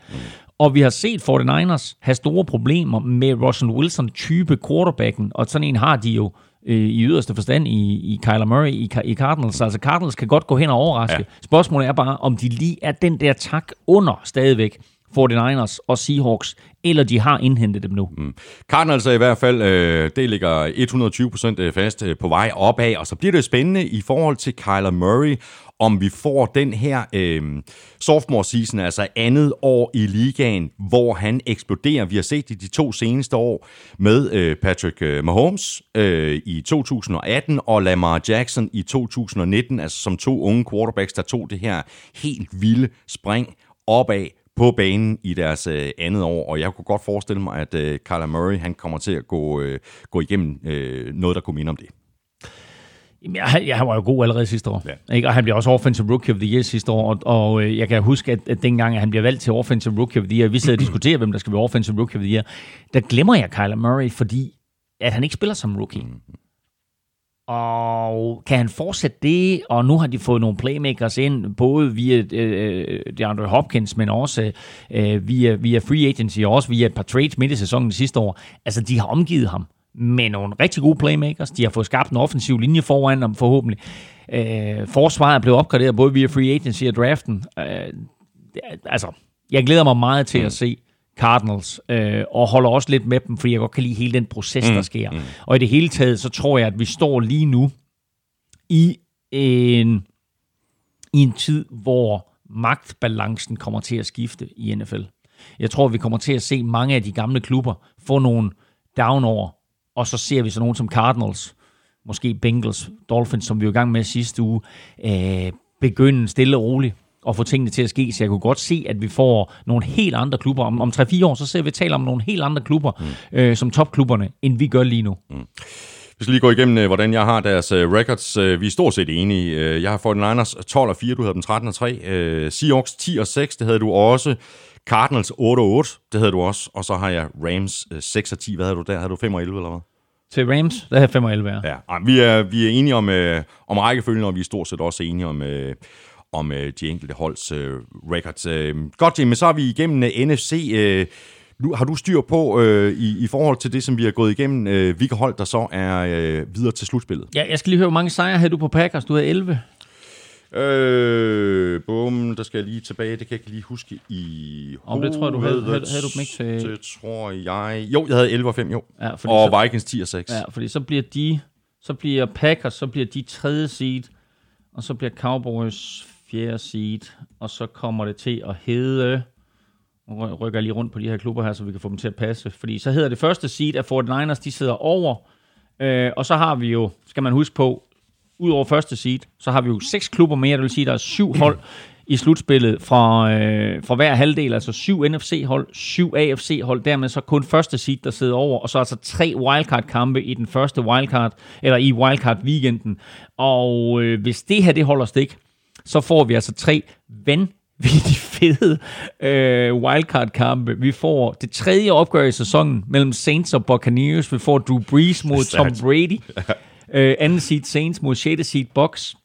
Og vi har set 49ers have store problemer med Russell Wilson-type quarterbacken, og sådan en har de jo i yderste forstand i Kyler Murray, i Cardinals. Altså Cardinals kan godt gå hen og overraske. Ja. Spørgsmålet er bare, om de lige er den der tak under stadigvæk 49ers og Seahawks, eller de har indhentet dem nu. Cardinals er i hvert fald, det ligger 120% fast på vej opad, og så bliver det spændende i forhold til Kyler Murray, om vi får den her sophomore season, altså andet år i ligaen, hvor han eksploderer. Vi har set det de 2 seneste år med Patrick Mahomes i 2018 og Lamar Jackson i 2019, altså som 2 unge quarterbacks, der tog det her helt vilde spring opad på banen i deres andet år, og jeg kunne godt forestille mig, at Kyler Murray, han kommer til at gå igennem noget, der kunne minde om det. Ja, han var jo god allerede sidste år, ikke? Og han blev også Offensive Rookie of the Year sidste år, og jeg kan huske, at dengang at han blev valgt til Offensive Rookie of the Year, vi sidder og diskuterer, hvem der skal være Offensive Rookie of the Year, der glemmer jeg Kyler Murray, fordi at han ikke spiller som rookie. Og kan han fortsætte det? Og nu har de fået nogle playmakers ind, både via DeAndre Hopkins, men også via free agency, og også via et par trades midt i sæsonen sidste år. Altså, de har omgivet ham med nogle rigtig gode playmakers. De har fået skabt en offensiv linje foran ham, forhåbentlig. Forsvaret blev opgraderet både via free agency og draften. Altså, jeg glæder mig meget til at se Cardinals, og holder også lidt med dem, fordi jeg godt kan lide hele den proces, der sker. Og i det hele taget, så tror jeg, at vi står lige nu i en tid, hvor magtbalancen kommer til at skifte i NFL. Jeg tror, vi kommer til at se mange af de gamle klubber få nogle downover, og så ser vi sådan nogle som Cardinals, måske Bengals, Dolphins, som vi var i gang med sidste uge, begynde stille og roligt og få tingene til at ske. Så jeg kunne godt se, at vi får nogle helt andre klubber. Om 3-4 år, så ser vi at tale om nogle helt andre klubber, som topklubberne, end vi gør lige nu. Vi skal lige gå igennem, hvordan jeg har deres records. Vi er stort set enige. Jeg har 49ers 12-4, du havde dem 13-3. Seahawks 10-6, det havde du også. Cardinals 8-8, det havde du også. Og så har jeg Rams 6-10. Hvad havde du der? Havde du 5-11 eller hvad? Til Rams, der havde 5-11. Ja, vi er enige om rækkefølgen, og vi er stort set også enige om de enkelte holds records. Godt, Jim, men så er vi igennem NFC. Nu har du styr på i forhold til det, som vi har gået igennem, hvilke hold, der så er videre til slutspillet? Ja, jeg skal lige høre, hvor mange sejre havde du på Packers? Du havde 11. Bum, der skal jeg lige tilbage. Det kan jeg ikke lige huske i hovedet. Det tror jeg, du havde du dem ikke til... Det tror jeg... Jo, jeg havde 11 og 5, jo. Ja, og så... Vikings 10 og 6. Ja, fordi så bliver Packers, så bliver de tredje seed, og så bliver Cowboys fjerde seed, og så kommer det til at hedde... Nu rykker jeg lige rundt på de her klubber her, så vi kan få dem til at passe. Fordi så hedder det første seed af 49ers, de sidder over. Og så har vi jo, skal man huske på, udover første seed, så har vi jo 6 klubber mere. Det vil sige, der er 7 hold i slutspillet fra hver halvdel. Altså 7 NFC-hold, 7 AFC-hold. Dermed så kun første seed, der sidder over. Og så altså 3 wildcard-kampe i den første wildcard, eller i wildcard-weekenden. Og hvis det her, det holder stik, så får vi altså 3 vanvittige fede wildcard-kampe. Vi får det tredje opgør i sæsonen mellem Saints og Buccaneers. Vi får Drew Brees mod Tom Brady. Anden seed Saints mod 6. seed Bucks.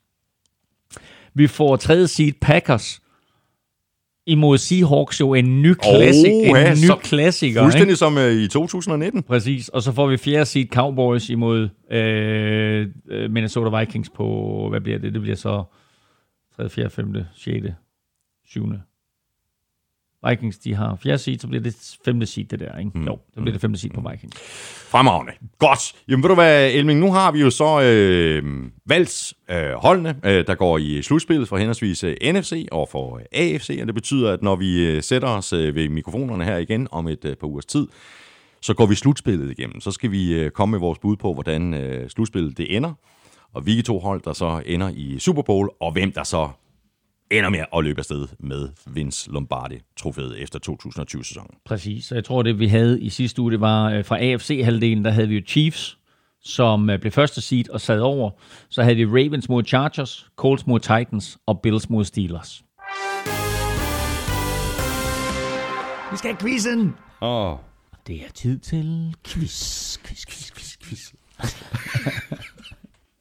Vi får tredje seed Packers imod Seahawks, jo en ny klassik, klassiker. Fuldstændig, ikke? Som i 2019. Præcis, og så får vi fjerde seed Cowboys imod Minnesota Vikings på, hvad bliver det? Det bliver så 3., 4., 5., 6., 7. Vikings, de har fjerde seed, så bliver det 5. seed, det der, ikke? Jo, så bliver det 5. seed på Vikings. Fremragende. Godt. Jamen, ved du hvad, Elming, nu har vi jo så valgt holdene, der går i slutspillet for henholdsvis NFC og for AFC, og det betyder, at når vi sætter os ved mikrofonerne her igen om et par ugers tid, så går vi slutspillet igennem. Så skal vi komme med vores bud på, hvordan slutspillet det ender, og hvilke 2 hold, der så ender i Super Bowl, og hvem der så ender med at løbe afsted med Vince Lombardi-trofæet efter 2020-sæsonen. Præcis, og jeg tror, det vi havde i sidste uge, det var fra AFC-halvdelen, der havde vi jo Chiefs, som blev første seed og sad over. Så havde vi Ravens mod Chargers, Colts mod Titans og Bills mod Steelers. Vi skal have quizzen! Det er tid til quiz.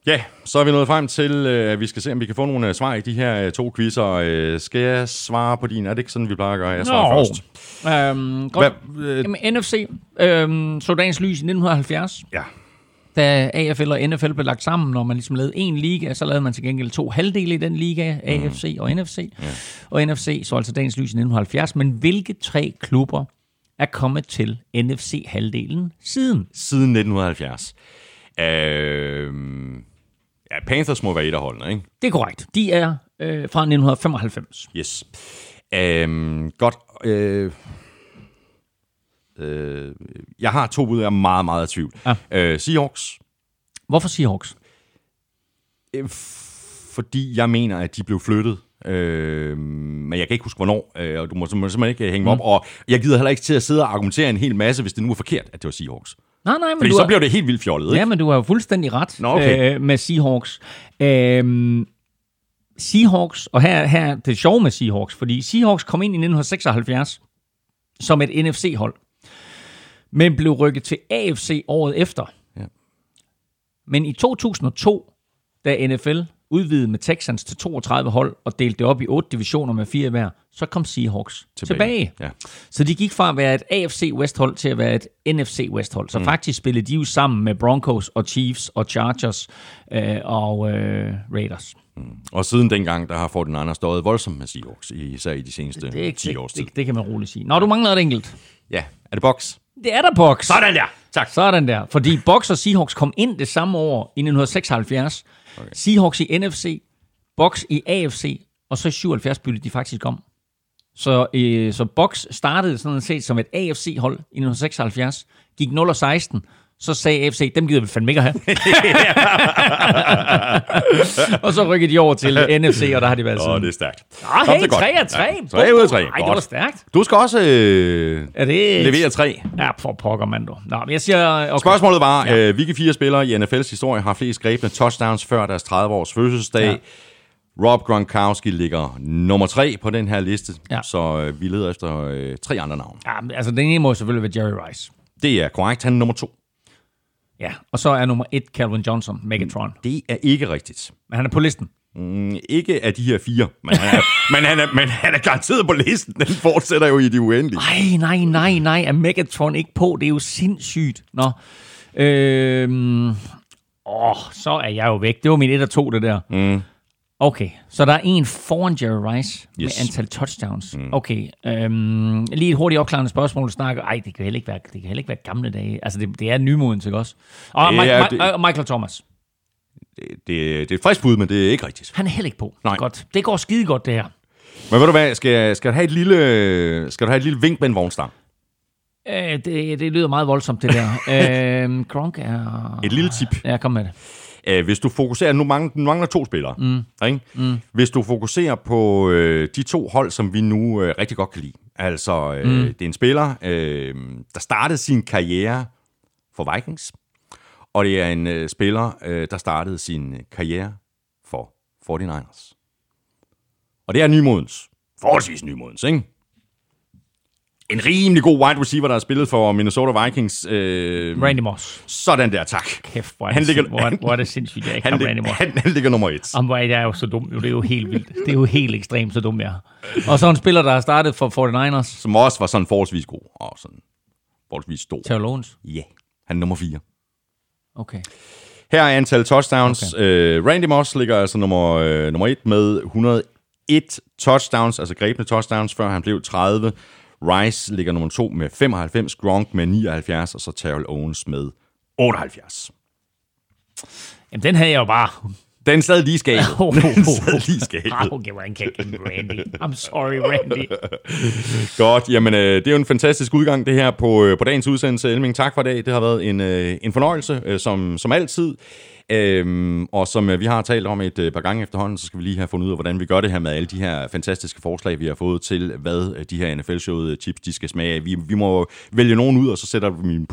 Ja, så er vi nået frem til, at vi skal se, om vi kan få nogle svar i de her 2 quizzer. Skal jeg svare på din? Er det ikke sådan, vi plejer at gøre? Jeg svarer først. Godt. Jamen, NFC så dagens lys i 1970. Ja. Da AFL og NFL blev lagt sammen, når man ligesom lavede en liga, så lavede man til gengæld 2 halvdele i den liga, AFC og NFC. Ja. Og NFC så altså dagens lys i 1970. Men hvilke 3 klubber er kommet til NFC-halvdelen siden? Siden 1970. Ja, Panthers må være et af holdene, ikke? Det er korrekt. De er fra 1995. Yes. Godt. Jeg har 2 bud, jeg er meget, meget i tvivl. Ja. Seahawks. Hvorfor Seahawks? Fordi jeg mener, at de blev flyttet. Men jeg kan ikke huske, hvornår. Og du må simpelthen ikke hænge mig op. Og jeg gider heller ikke til at sidde og argumentere en hel masse, hvis det nu er forkert, at det var Seahawks. Nej, men fordi så bliver det helt vildt fjollet, ikke? Ja, men du har jo fuldstændig ret. Nå, okay. Med Seahawks. Seahawks, og her er det sjove med Seahawks, fordi Seahawks kom ind i 1976 som et NFC-hold, men blev rykket til AFC året efter. Ja. Men i 2002, da NFL udvidede med Texans til 32 hold og delte det op i 8 divisioner med 4 hver, så kom Seahawks tilbage. Ja. Så de gik fra at være et AFC West-hold til at være et NFC West-hold. Så faktisk spillede de jo sammen med Broncos og Chiefs og Chargers og Raiders. Og siden dengang, der har Fortnite stået voldsomt med Seahawks, især i de seneste 10 års tid. Det kan man roligt sige. Nå, du mangler et enkelt. Ja, er det Bucks? Det er der Bucks. Sådan der. Tak. Sådan der. Fordi Bucks og Seahawks kom ind det samme år i 1976. Okay. Seahawks i NFC, Bucks i AFC og så i 77 byttede de faktisk om. Så Bucks startede sådan set som et AFC-hold i 1976, gik 0-16, så sagde AFC, dem gider vi fandme ikke at have. Og så rykkede de over til NFC, og der har de været sådan. Åh, det er stærkt. Nå, hey, 3-3. 3-3. Ej, det var stærkt. Du skal også levere 3. Ja, for pokker, mand. Nå, men jeg siger... Okay. Spørgsmålet var, hvilke fire spillere i NFL's historie har flest grebne touchdowns før deres 30-års fødselsdag? Ja. Rob Gronkowski ligger nummer 3 på den her liste, så vi leder efter 3 andre navne. Ja, altså den ene må selvfølgelig være Jerry Rice. Det er korrekt, han er nummer 2. Ja, og så er nummer 1 Calvin Johnson, Megatron. Det er ikke rigtigt. Men han er på listen. Ikke af de her 4, men han er garanteret på listen. Den fortsætter jo i det uendelige. Nej, er Megatron ikke på? Det er jo sindssygt. Nå, så er jeg jo væk. Det var min 1 og 2, det der. Mm. Okay, så der er en foran Jerry Rice med antal touchdowns. Mm. Okay, lige et hurtigt opklarende spørgsmål. Ej, det kan heller ikke være, gamle dage. Altså, det er nymodens, ikke også? Og Michael Thomas. Det er et frisk bud, men det er ikke rigtigt. Han er heller ikke på. Nej. Godt. Det går skide godt, det her. Men ved du hvad, skal du have et lille vink med en vognstang? Det lyder meget voldsomt, det der. Gronk er... Et lille tip. Ja, kom med det. Hvis du fokuserer... Nu mangler 2 spillere. Ikke? Mm. Hvis du fokuserer på de 2 hold, som vi nu rigtig godt kan lide. Altså, det er en spiller, der startede sin karriere for Vikings. Og det er en spiller, der startede sin karriere for 49ers. Og det er nymodens. Forholdsvis nymodens, ikke? En rimelig god wide receiver, der har spillet for Minnesota Vikings. Randy Moss. Sådan der, tak. Kæft, hvor er det sindssygt, jeg ikke har Randy Moss. Han ligger nummer 1. Jeg er jo så dum. Det er jo helt vildt. Det er jo helt ekstremt, så dum jeg er. Og så en spiller, der har startet for 49ers. Som også var sådan forholdsvis god og sådan forholdsvis stor. Terrell Owens? Ja, han er nummer 4. Okay. Her er antal touchdowns. Okay. Randy Moss ligger altså nummer 1 med 101 touchdowns, altså grebne touchdowns, før han blev 30. Rice ligger nummer 2 med 95, Gronk med 79, og så Terrell Owens med 78. Jamen, den havde jeg jo bare... Den sad lige skabet. Okay, man kan ikke Randy. I'm sorry, Randy. Godt, jamen det er jo en fantastisk udgang, det her på dagens udsendelse. Elming, tak for i dag. Det har været en fornøjelse, som altid. Og som vi har talt om et par gange efterhånden, så skal vi lige have fundet ud af, hvordan vi gør det her med alle de her fantastiske forslag, vi har fået til, hvad de her NFL-showede chips, de skal smage. Vi må vælge nogen ud, og så sætter vi dem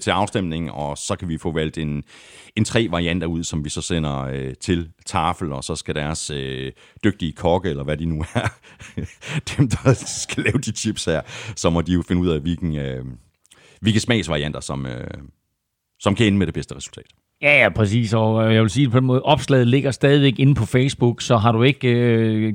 til afstemning, og så kan vi få valgt en 3 varianter ud, som vi så sender til Tafel, og så skal deres dygtige kokke, eller hvad de nu er, dem der skal lave de chips her, så må de jo finde ud af, hvilke smagsvarianter, som kan ende med det bedste resultat. Ja, præcis, og jeg vil sige på den måde, opslaget ligger stadigvæk inde på Facebook, så har du ikke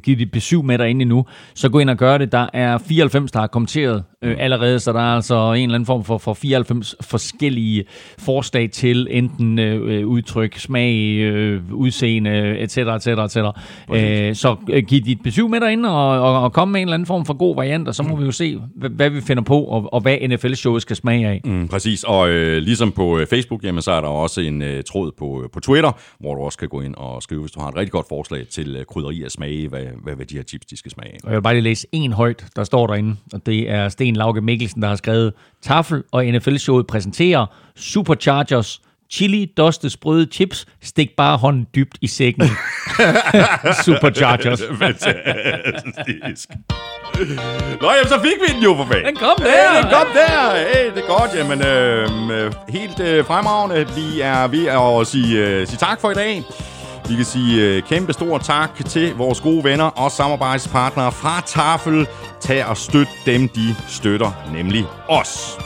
givet dit besøg med dig inde endnu, så gå ind og gør det. Der er 94, der har kommenteret allerede, så der er altså en eller anden form for 94 forskellige forslag til enten udtryk, smag, udseende, etc. Så giv dit besøg med dig inde og kom med en eller anden form for god variant, og så må vi jo se, hvad vi finder på, og hvad NFL-showet skal smage af. Mm, præcis, og ligesom på Facebook, jamen, så er der også en tråd på Twitter, hvor du også kan gå ind og skrive, hvis du har et rigtig godt forslag til krydderi og smage, hvad de her chips, de skal smage. Og jeg vil bare lige læse en højt, der står derinde, og det er Sten Lauke Mikkelsen, der har skrevet: Tafel og NFL-showet præsenterer Superchargers chili, duste, sprøde chips, stik bare hånden dybt i sækken. Superchargers. Fantastisk. Nå, jamen, så fik vi den jo, for fanden. Den kom der. Hey, det er godt, jamen. Helt fremragende. Vi er ved at sige tak for i dag. Vi kan sige kæmpe stor tak til vores gode venner og samarbejdspartnere fra Tafel. Tag og støt dem, de støtter, nemlig os.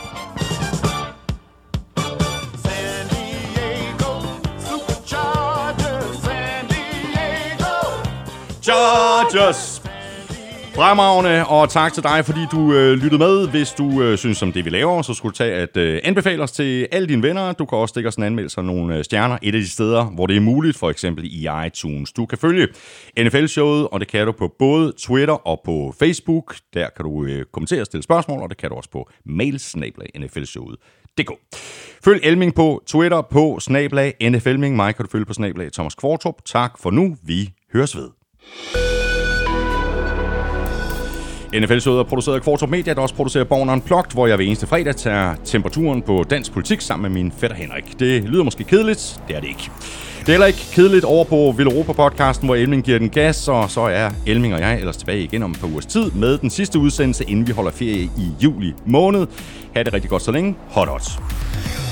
Chargers! Fremragende, og tak til dig, fordi du lyttede med. Hvis du synes om det, vi laver, så skulle du tage at anbefale os til alle dine venner. Du kan også stikke os en anmeldelse af nogle stjerner et af de steder, hvor det er muligt, for eksempel i iTunes. Du kan følge NFL-showet, og det kan du på både Twitter og på Facebook. Der kan du kommentere og stille spørgsmål, og det kan du også på mail@nflshowet.dk. Følg Elming på Twitter på @nflming. Mig kan du følge på @Thomas Kvartrup. Tak for nu. Vi høres ved. NFL-showet er produceret af Quartop Media, der også producerer Born Unplugged, hvor jeg ved eneste fredag tager temperaturen på dansk politik sammen med min fætter Henrik. Det lyder måske kedeligt, det er det ikke. Det er heller ikke kedeligt over på Villeuropa-podcasten, hvor Elming giver den gas, og så er Elming og jeg ellers tilbage igen om et par ugers tid med den sidste udsendelse, inden vi holder ferie i juli måned. Ha' det rigtig godt så længe. Hot odds.